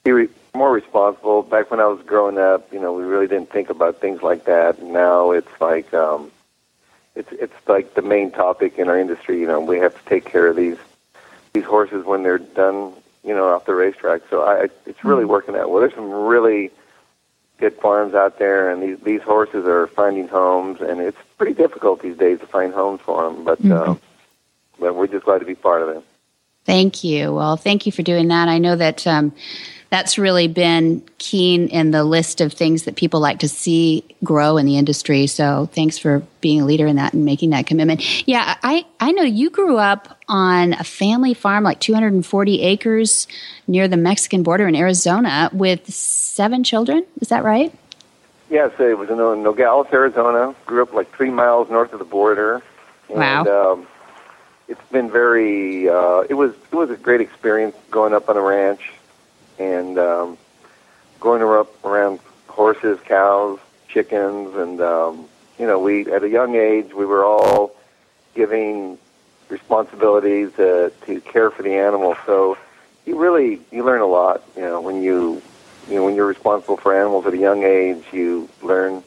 be more responsible. Back when I was growing up, we really didn't think about things like that. And now it's like, it's like the main topic in our industry. We have to take care of these horses when they're done, off the racetrack. So it's really working out well. There's some really good farms out there, and these horses are finding homes, and it's pretty difficult these days to find homes for them, but we're just glad to be part of it. Thank you. Well, thank you for doing that. I know that that's really been keen in the list of things that people like to see grow in the industry. So thanks for being a leader in that and making that commitment. Yeah, I know you grew up on a family farm, like 240 acres near the Mexican border in Arizona with 7 children. Is that right? Yes, yeah, so it was in Nogales, Arizona. Grew up like 3 miles north of the border. And, wow. It's been very. It was a great experience growing up on a ranch, and growing up around horses, cows, chickens, and we at a young age we were all giving responsibilities to care for the animal. So you learn a lot. When you're responsible for animals at a young age, you learn.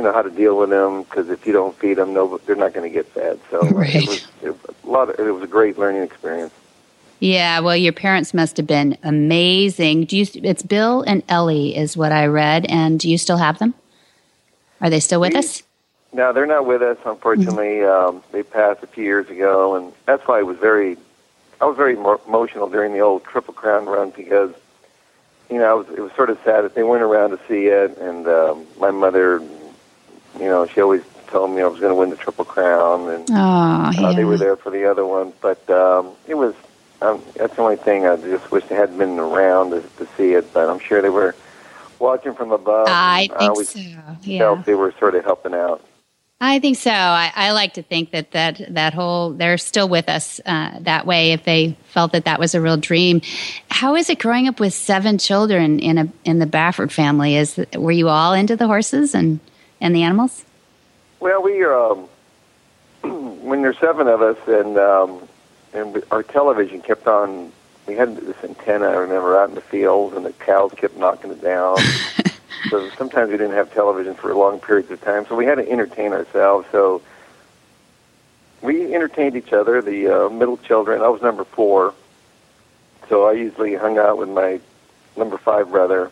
How to deal with them, because if you don't feed them, they're not going to get fed. So right. It was a great learning experience. Yeah, well, your parents must have been amazing. It's Bill and Ellie is what I read, and do you still have them? Are they still with us? No, they're not with us, unfortunately. Mm-hmm. They passed a few years ago, and that's why I was very emotional during the old Triple Crown run, because it was sort of sad that they weren't around to see it, and my mother. She always told me I was going to win the Triple Crown, and they were there for the other one. But that's the only thing I just wish they hadn't been around to see it. But I'm sure they were watching from above. I felt they were sort of helping out. I think so. I like to think that whole they're still with us that way. If they felt that was a real dream, how is it growing up with 7 children in the Baffert family? Were you all into the horses and? And the animals? Well, we when there's 7 of us, and our television kept on. We had this antenna, I remember, out in the fields, and the cows kept knocking it down. So sometimes we didn't have television for long periods of time, so we had to entertain ourselves. So we entertained each other. The middle children. I was number 4, so I usually hung out with my number 5 brother,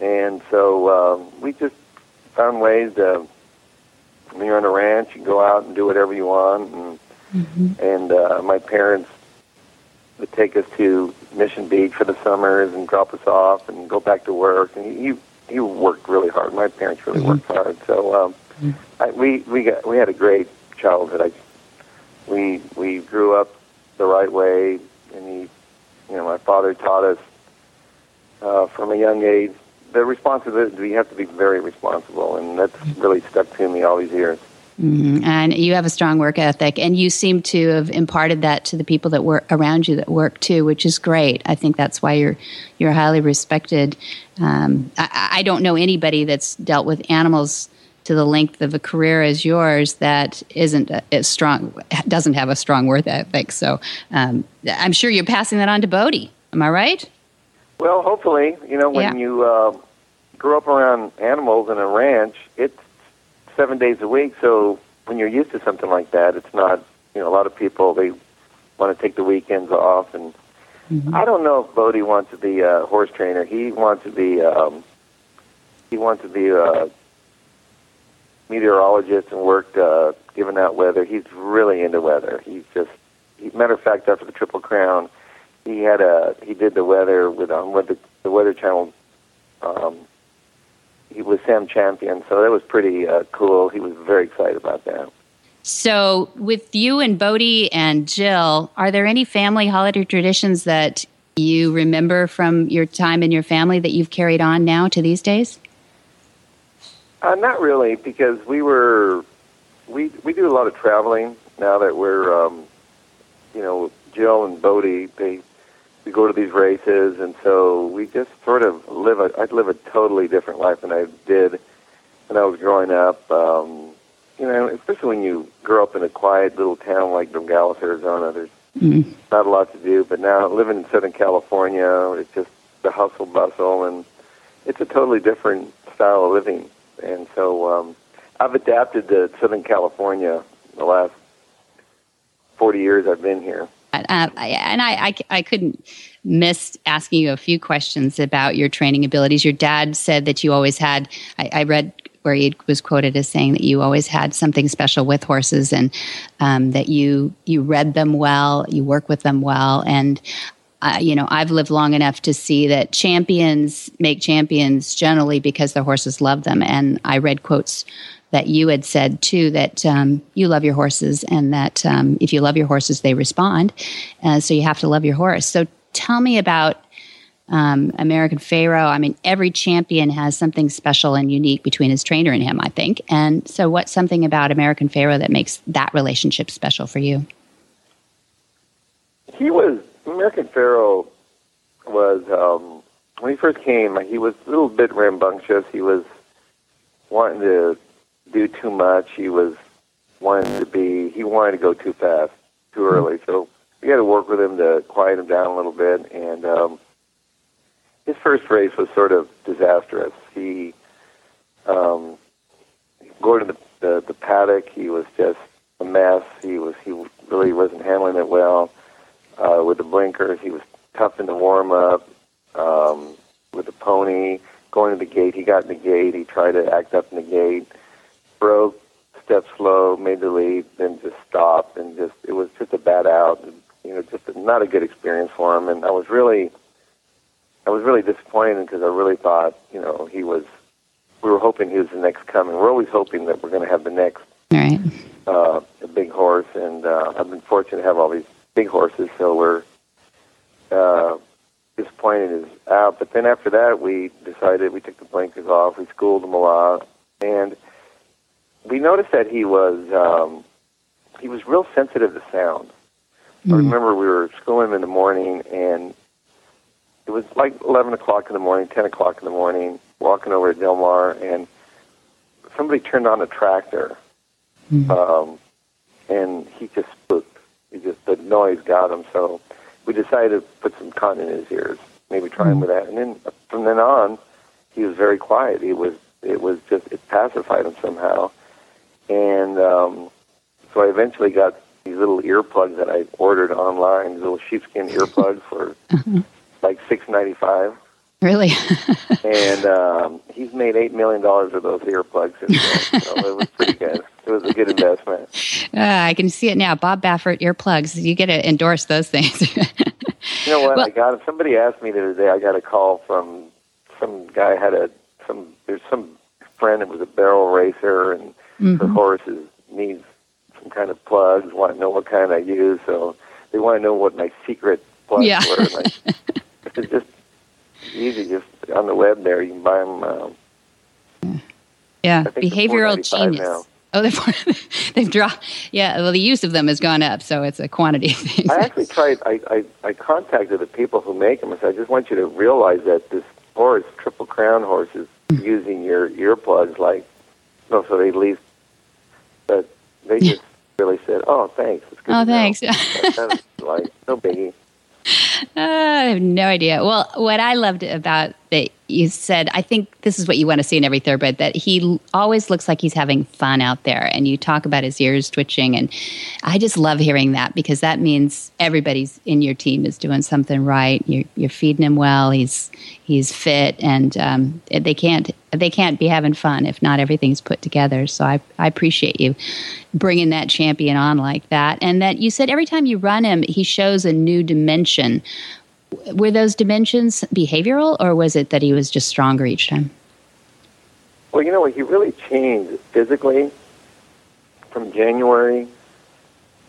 and so we just. Found ways to, when you're on a ranch, you can go out and do whatever you want. And my parents would take us to Mission Beach for the summers and drop us off and go back to work. And he worked really hard. My parents really worked hard. So we had a great childhood. We grew up the right way, and my father taught us from a young age. The responsibility, you have to be very responsible, and that's really stuck to me all these years. Mm-hmm. And you have a strong work ethic, and you seem to have imparted that to the people that were around you that work too, which is great. I think that's why you're highly respected. I don't know anybody that's dealt with animals to the length of a career as yours that isn't as strong, doesn't have a strong work ethic. So I'm sure you're passing that on to Bodie. Am I right? Well, hopefully, when you grow up around animals in a ranch, it's 7 days a week. So when you're used to something like that, it's not, a lot of people, they want to take the weekends off. And I don't know if Bodie wants to be a horse trainer. He wants to be a meteorologist and worked giving out weather. He's really into weather. Matter of fact, after the Triple Crown, he did the weather with the Weather Channel. He was Sam Champion, so that was pretty cool. He was very excited about that. So, with you and Bodie and Jill, are there any family holiday traditions that you remember from your time in your family that you've carried on now to these days? Not really, because we do a lot of traveling now that we're Jill and Bodie, we go to these races, and so we just sort of live a totally different life than I did when I was growing up. Especially when you grow up in a quiet little town like Nogales, Arizona, there's not a lot to do. But now living in Southern California, it's just the hustle bustle, and it's a totally different style of living. And so I've adapted to Southern California the last 40 years I've been here. And I couldn't miss asking you a few questions about your training abilities. Your dad said that you always had, I read where he was quoted as saying that you always had something special with horses, and that you read them well, you work with them well. And, you know, I've lived long enough to see that champions make champions generally because their horses love them. And I read quotes that you had said too, that you love your horses, and that if you love your horses, they respond. So you have to love your horse. So tell me about American Pharaoh. I mean, every champion has something special and unique between his trainer and him, I think. And so what's something about American Pharaoh that makes that relationship special for you? American Pharaoh was, when he first came, he was a little bit rambunctious. He was wanting to do too much. He was wanting to be, he wanted to go too fast, too early. So we had to work with him to quiet him down a little bit. And his first race was sort of disastrous. He, going to the paddock, he was just a mess. He really wasn't handling it well with the blinkers. He was tough in the warm-up with the pony. Going to the gate, he got in the gate. He tried to act up in the gate. Broke, stepped slow, made the lead, then just stopped, and just it was just a bad out. And, you know, just not a good experience for him. And I was really disappointed because I really thought, you know, we were hoping he was the next coming. We're always hoping that we're going to have the next big horse. And I've been fortunate to have all these big horses, so we're disappointed is out. But then after that, we decided we took the blinkers off. We schooled him a lot, and we noticed that he was real sensitive to sound. Mm. I remember we were schooling him in the morning, and it was like 11 o'clock in the morning, 10 o'clock in the morning, walking over to Del Mar, and somebody turned on a tractor, and he just spooked. He just, the noise got him, so we decided to put some cotton in his ears, maybe try him with that. And then from then on, he was very quiet. It pacified him somehow. And so I eventually got these little earplugs that I ordered online, these little sheepskin earplugs for like $6.95. Really? And he's made $8 million of those earplugs. So it was pretty good. It was a good investment. I can see it now. Bob Baffert earplugs. You get to endorse those things. You know what? Well, somebody asked me the other day, I got a call from some guy there's some friend that was a barrel racer, and her horses needs some kind of plugs, want to know what kind I use. So they want to know what my secret plugs were. Like, it's just easy, just on the web there. You can buy them. Behavioral genius. Now. Oh, they've dropped. Yeah, well, the use of them has gone up, so it's a quantity thing. I actually tried, I contacted the people who make them. I said, I just want you to realize that this horse, Triple Crown horse, is using your earplugs like, no, so they leave. But they just really said, oh, thanks. It's good thanks. That's like, no biggie. I have no idea. Well, what I loved about that you said, I think this is what you want to see in every thoroughbred, that he always looks like he's having fun out there. And you talk about his ears twitching. And I just love hearing that, because that means everybody's in your team is doing something right. You're feeding him well. He's fit. And they can't be having fun if not everything's put together. So I appreciate you bringing that champion on like that. And that you said every time you run him, he shows a new dimension. Were those dimensions behavioral, or was it that he was just stronger each time? Well, you know what? He really changed physically from January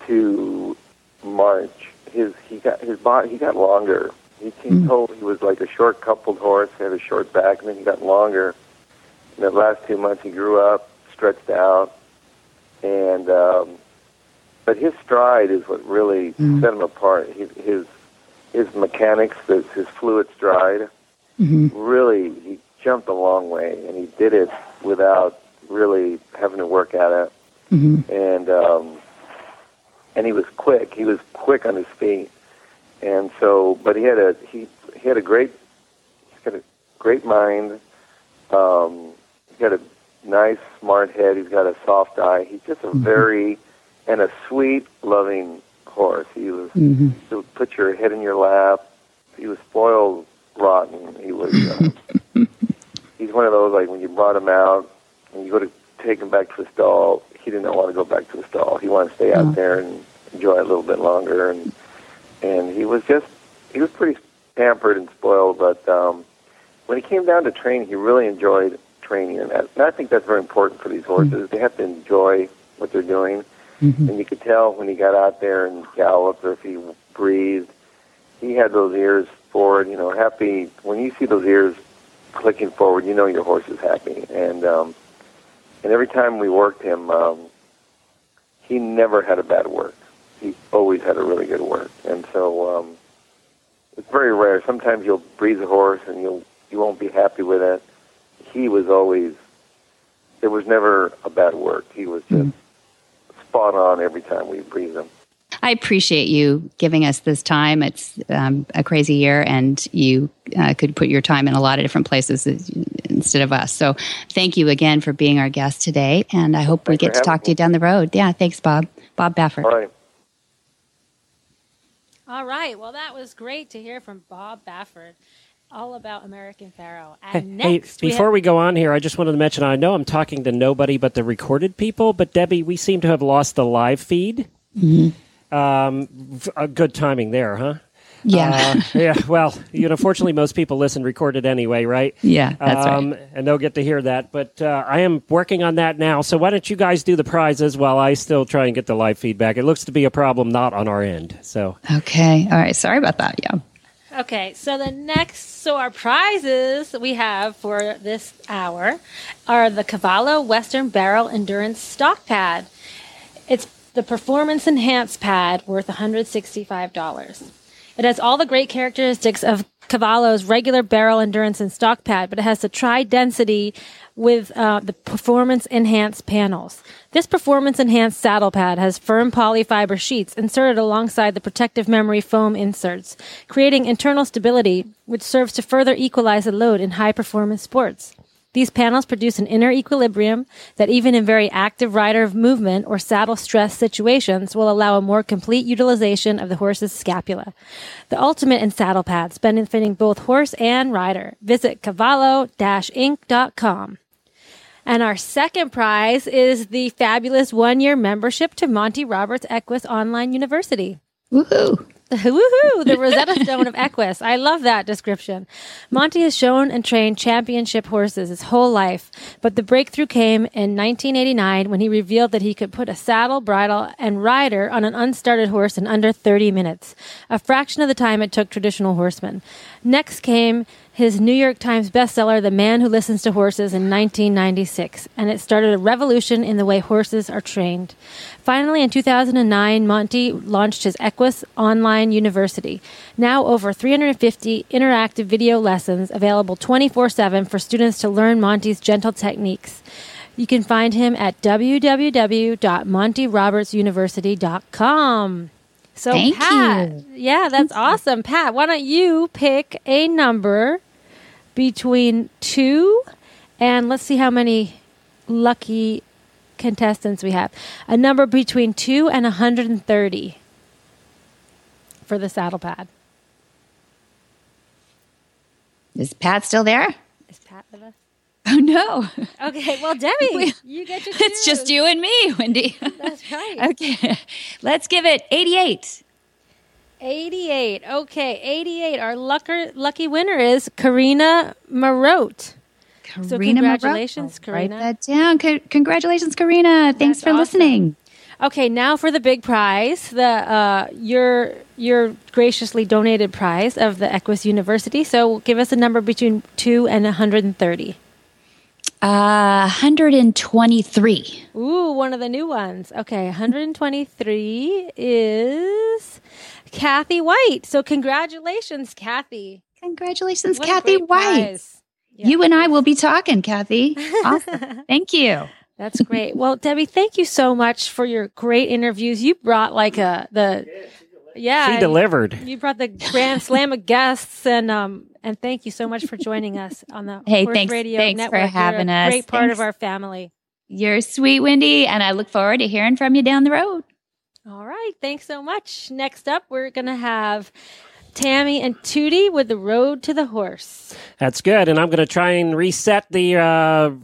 to March. He got longer. He was like a short coupled horse. He had a short back, and then he got longer. In the last 2 months, he grew up, stretched out, and but his stride is what really set him apart. His mechanics, his fluid stride, really, he jumped a long way, and he did it without really having to work at it. And he was quick. He was quick on his feet, and so. But he's got a great mind. He's got a nice, smart head. He's got a soft eye. He's just a very and a sweet, loving horse. He was, he would put your head in your lap. He was spoiled rotten. He was, he's one of those, like, when you brought him out and you go to take him back to the stall, he did not want to go back to the stall. He wanted to stay out there and enjoy it a little bit longer. And he was just, he was pretty pampered and spoiled, but when he came down to train, he really enjoyed training. And I think that's very important for these horses. They have to enjoy what they're doing. And you could tell when he got out there and galloped or if he breathed, he had those ears forward, you know, happy. When you see those ears clicking forward, you know your horse is happy. And every time we worked him, he never had a bad work. He always had a really good work. And so it's very rare. Sometimes you'll breeze a horse and you won't be happy with it. He was always, there was never a bad work. He was just spot on every time we breeze him. I appreciate you giving us this time. It's a crazy year, and you could put your time in a lot of different places instead of us. So thank you again for being our guest today, and I hope we get to talk to you down the road. Yeah, thanks, Bob. Bob Baffert. All right. All right. Well, that was great to hear from Bob Baffert, all about American Pharaoh. And next, we go on here, I just wanted to mention, I know I'm talking to nobody but the recorded people, but Debbie, we seem to have lost the live feed. Mm-hmm. Good timing there, huh? Yeah. Well, you know, fortunately, most people listen recorded anyway, right? Yeah, that's right. And they'll get to hear that. But I am working on that now. So why don't you guys do the prizes while I still try and get the live feedback? It looks to be a problem not on our end. So okay. All right. Sorry about that. Yeah. Okay, so so our prizes we have for this hour are the Cavallo Western Barrel Endurance Stock Pad. It's the Performance Enhanced Pad worth $165. It has all the great characteristics of Cavallo's regular barrel endurance and stock pad, but it has the tri-density with the performance enhanced panels. This performance enhanced saddle pad has firm polyfiber sheets inserted alongside the protective memory foam inserts, creating internal stability, which serves to further equalize the load in high performance sports. These panels produce an inner equilibrium that even in very active rider movement or saddle stress situations will allow a more complete utilization of the horse's scapula. The ultimate in saddle pads, benefiting both horse and rider. Visit cavallo-inc.com. And our second prize is the fabulous one-year membership to Monty Roberts Equus Online University. Woohoo! Woohoo! The Rosetta Stone of Equus. I love that description. Monty has shown and trained championship horses his whole life, but the breakthrough came in 1989 when he revealed that he could put a saddle, bridle, and rider on an unstarted horse in under 30 minutes, a fraction of the time it took traditional horsemen. Next came his New York Times bestseller, The Man Who Listens to Horses, in 1996, and it started a revolution in the way horses are trained. Finally, in 2009, Monty launched his Equus Online University. Now over 350 interactive video lessons available 24/7 for students to learn Monty's gentle techniques. You can find him at www.montyrobertsuniversity.com. So, thank Pat, you. Yeah, that's awesome. Pat, why don't you pick a number between 2 and let's see how many lucky contestants we have. A number between 2 and 130 for the saddle pad. Is Pat still there? Is Pat with us? Oh, no. Okay, well, Debbie, you get your choose. It's just you and me, Wendy. That's right. Okay, let's give it 88. 88. Okay, 88. Our lucky winner is Karina Marote. So congratulations, Karina. Write that down. Congratulations, Karina. Thanks for listening. Okay, now for the big prize, the your graciously donated prize of the Equus University. So give us a number between 2 and 130. 123. Ooh, one of the new ones. Okay, 123 is Cathy White. So congratulations, Cathy. Congratulations, what Cathy White. Yeah. You and I will be talking, Cathy. Awesome. Thank you. That's great. Well, Debbie, thank you so much for your great interviews. You brought she delivered. You brought the grand slam of guests, and thank you so much for joining us on the Horse Radio Network. Thanks for having us. Great part of our family. You're sweet, Wendy, and I look forward to hearing from you down the road. All right. Thanks so much. Next up, we're going to have Tammy and Tootie with The Road to the Horse. That's good. And I'm going to try and reset the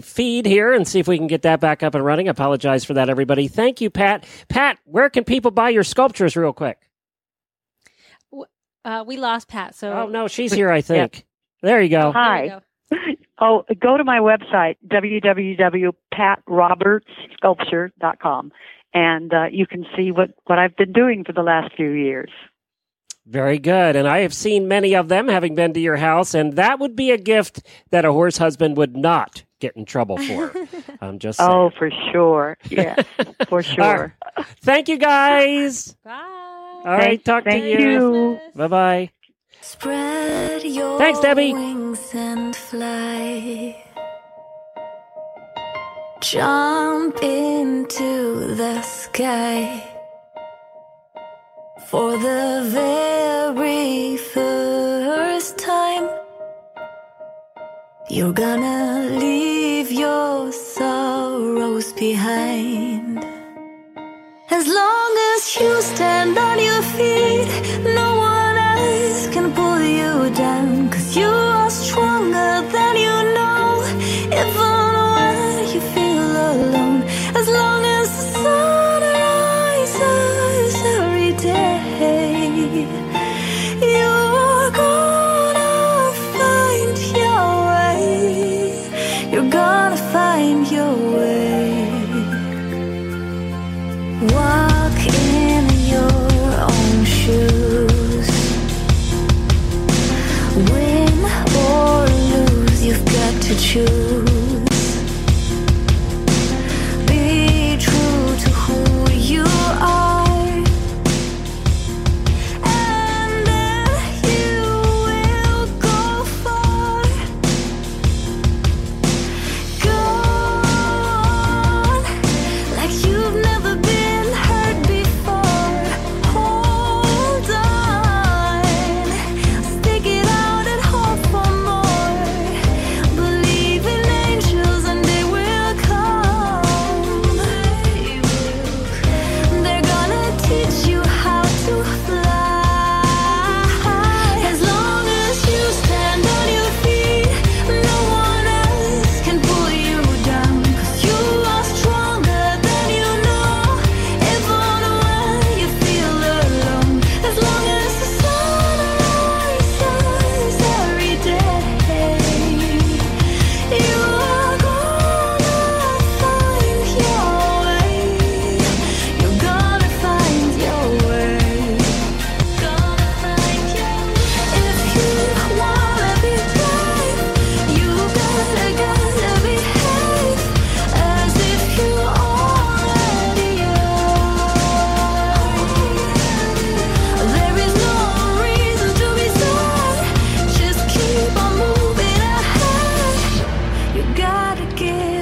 feed here and see if we can get that back up and running. I apologize for that, everybody. Thank you, Pat. Pat, where can people buy your sculptures real quick? We lost Pat. So oh, no, she's here, I think. Yep. There you go. Hi. There you go. Oh, go to my website, www.patrobertssculpture.com, and you can see what I've been doing for the last few years. Very good. And I have seen many of them, having been to your house, and that would be a gift that a horse husband would not get in trouble for. I'm just saying. Oh, for sure. Yeah, for sure. Right. Thank you, guys. Bye. All right, talk to you. Bye-bye. Spread your Thanks, Debbie. Wings and fly. Jump into the sky. For the very first time, you're gonna leave your sorrows behind. As long as you stand on your feet, no one else can pull you down, 'cause you are stronger than you know. Even when you feel alone, as long as the sun rises every day, you're gonna find your way. You're gonna find your way. Walk in your own shoes. Win or lose, you've got to choose. Be true to who you are, and then you will go far. Go on like you've never been. Gotta get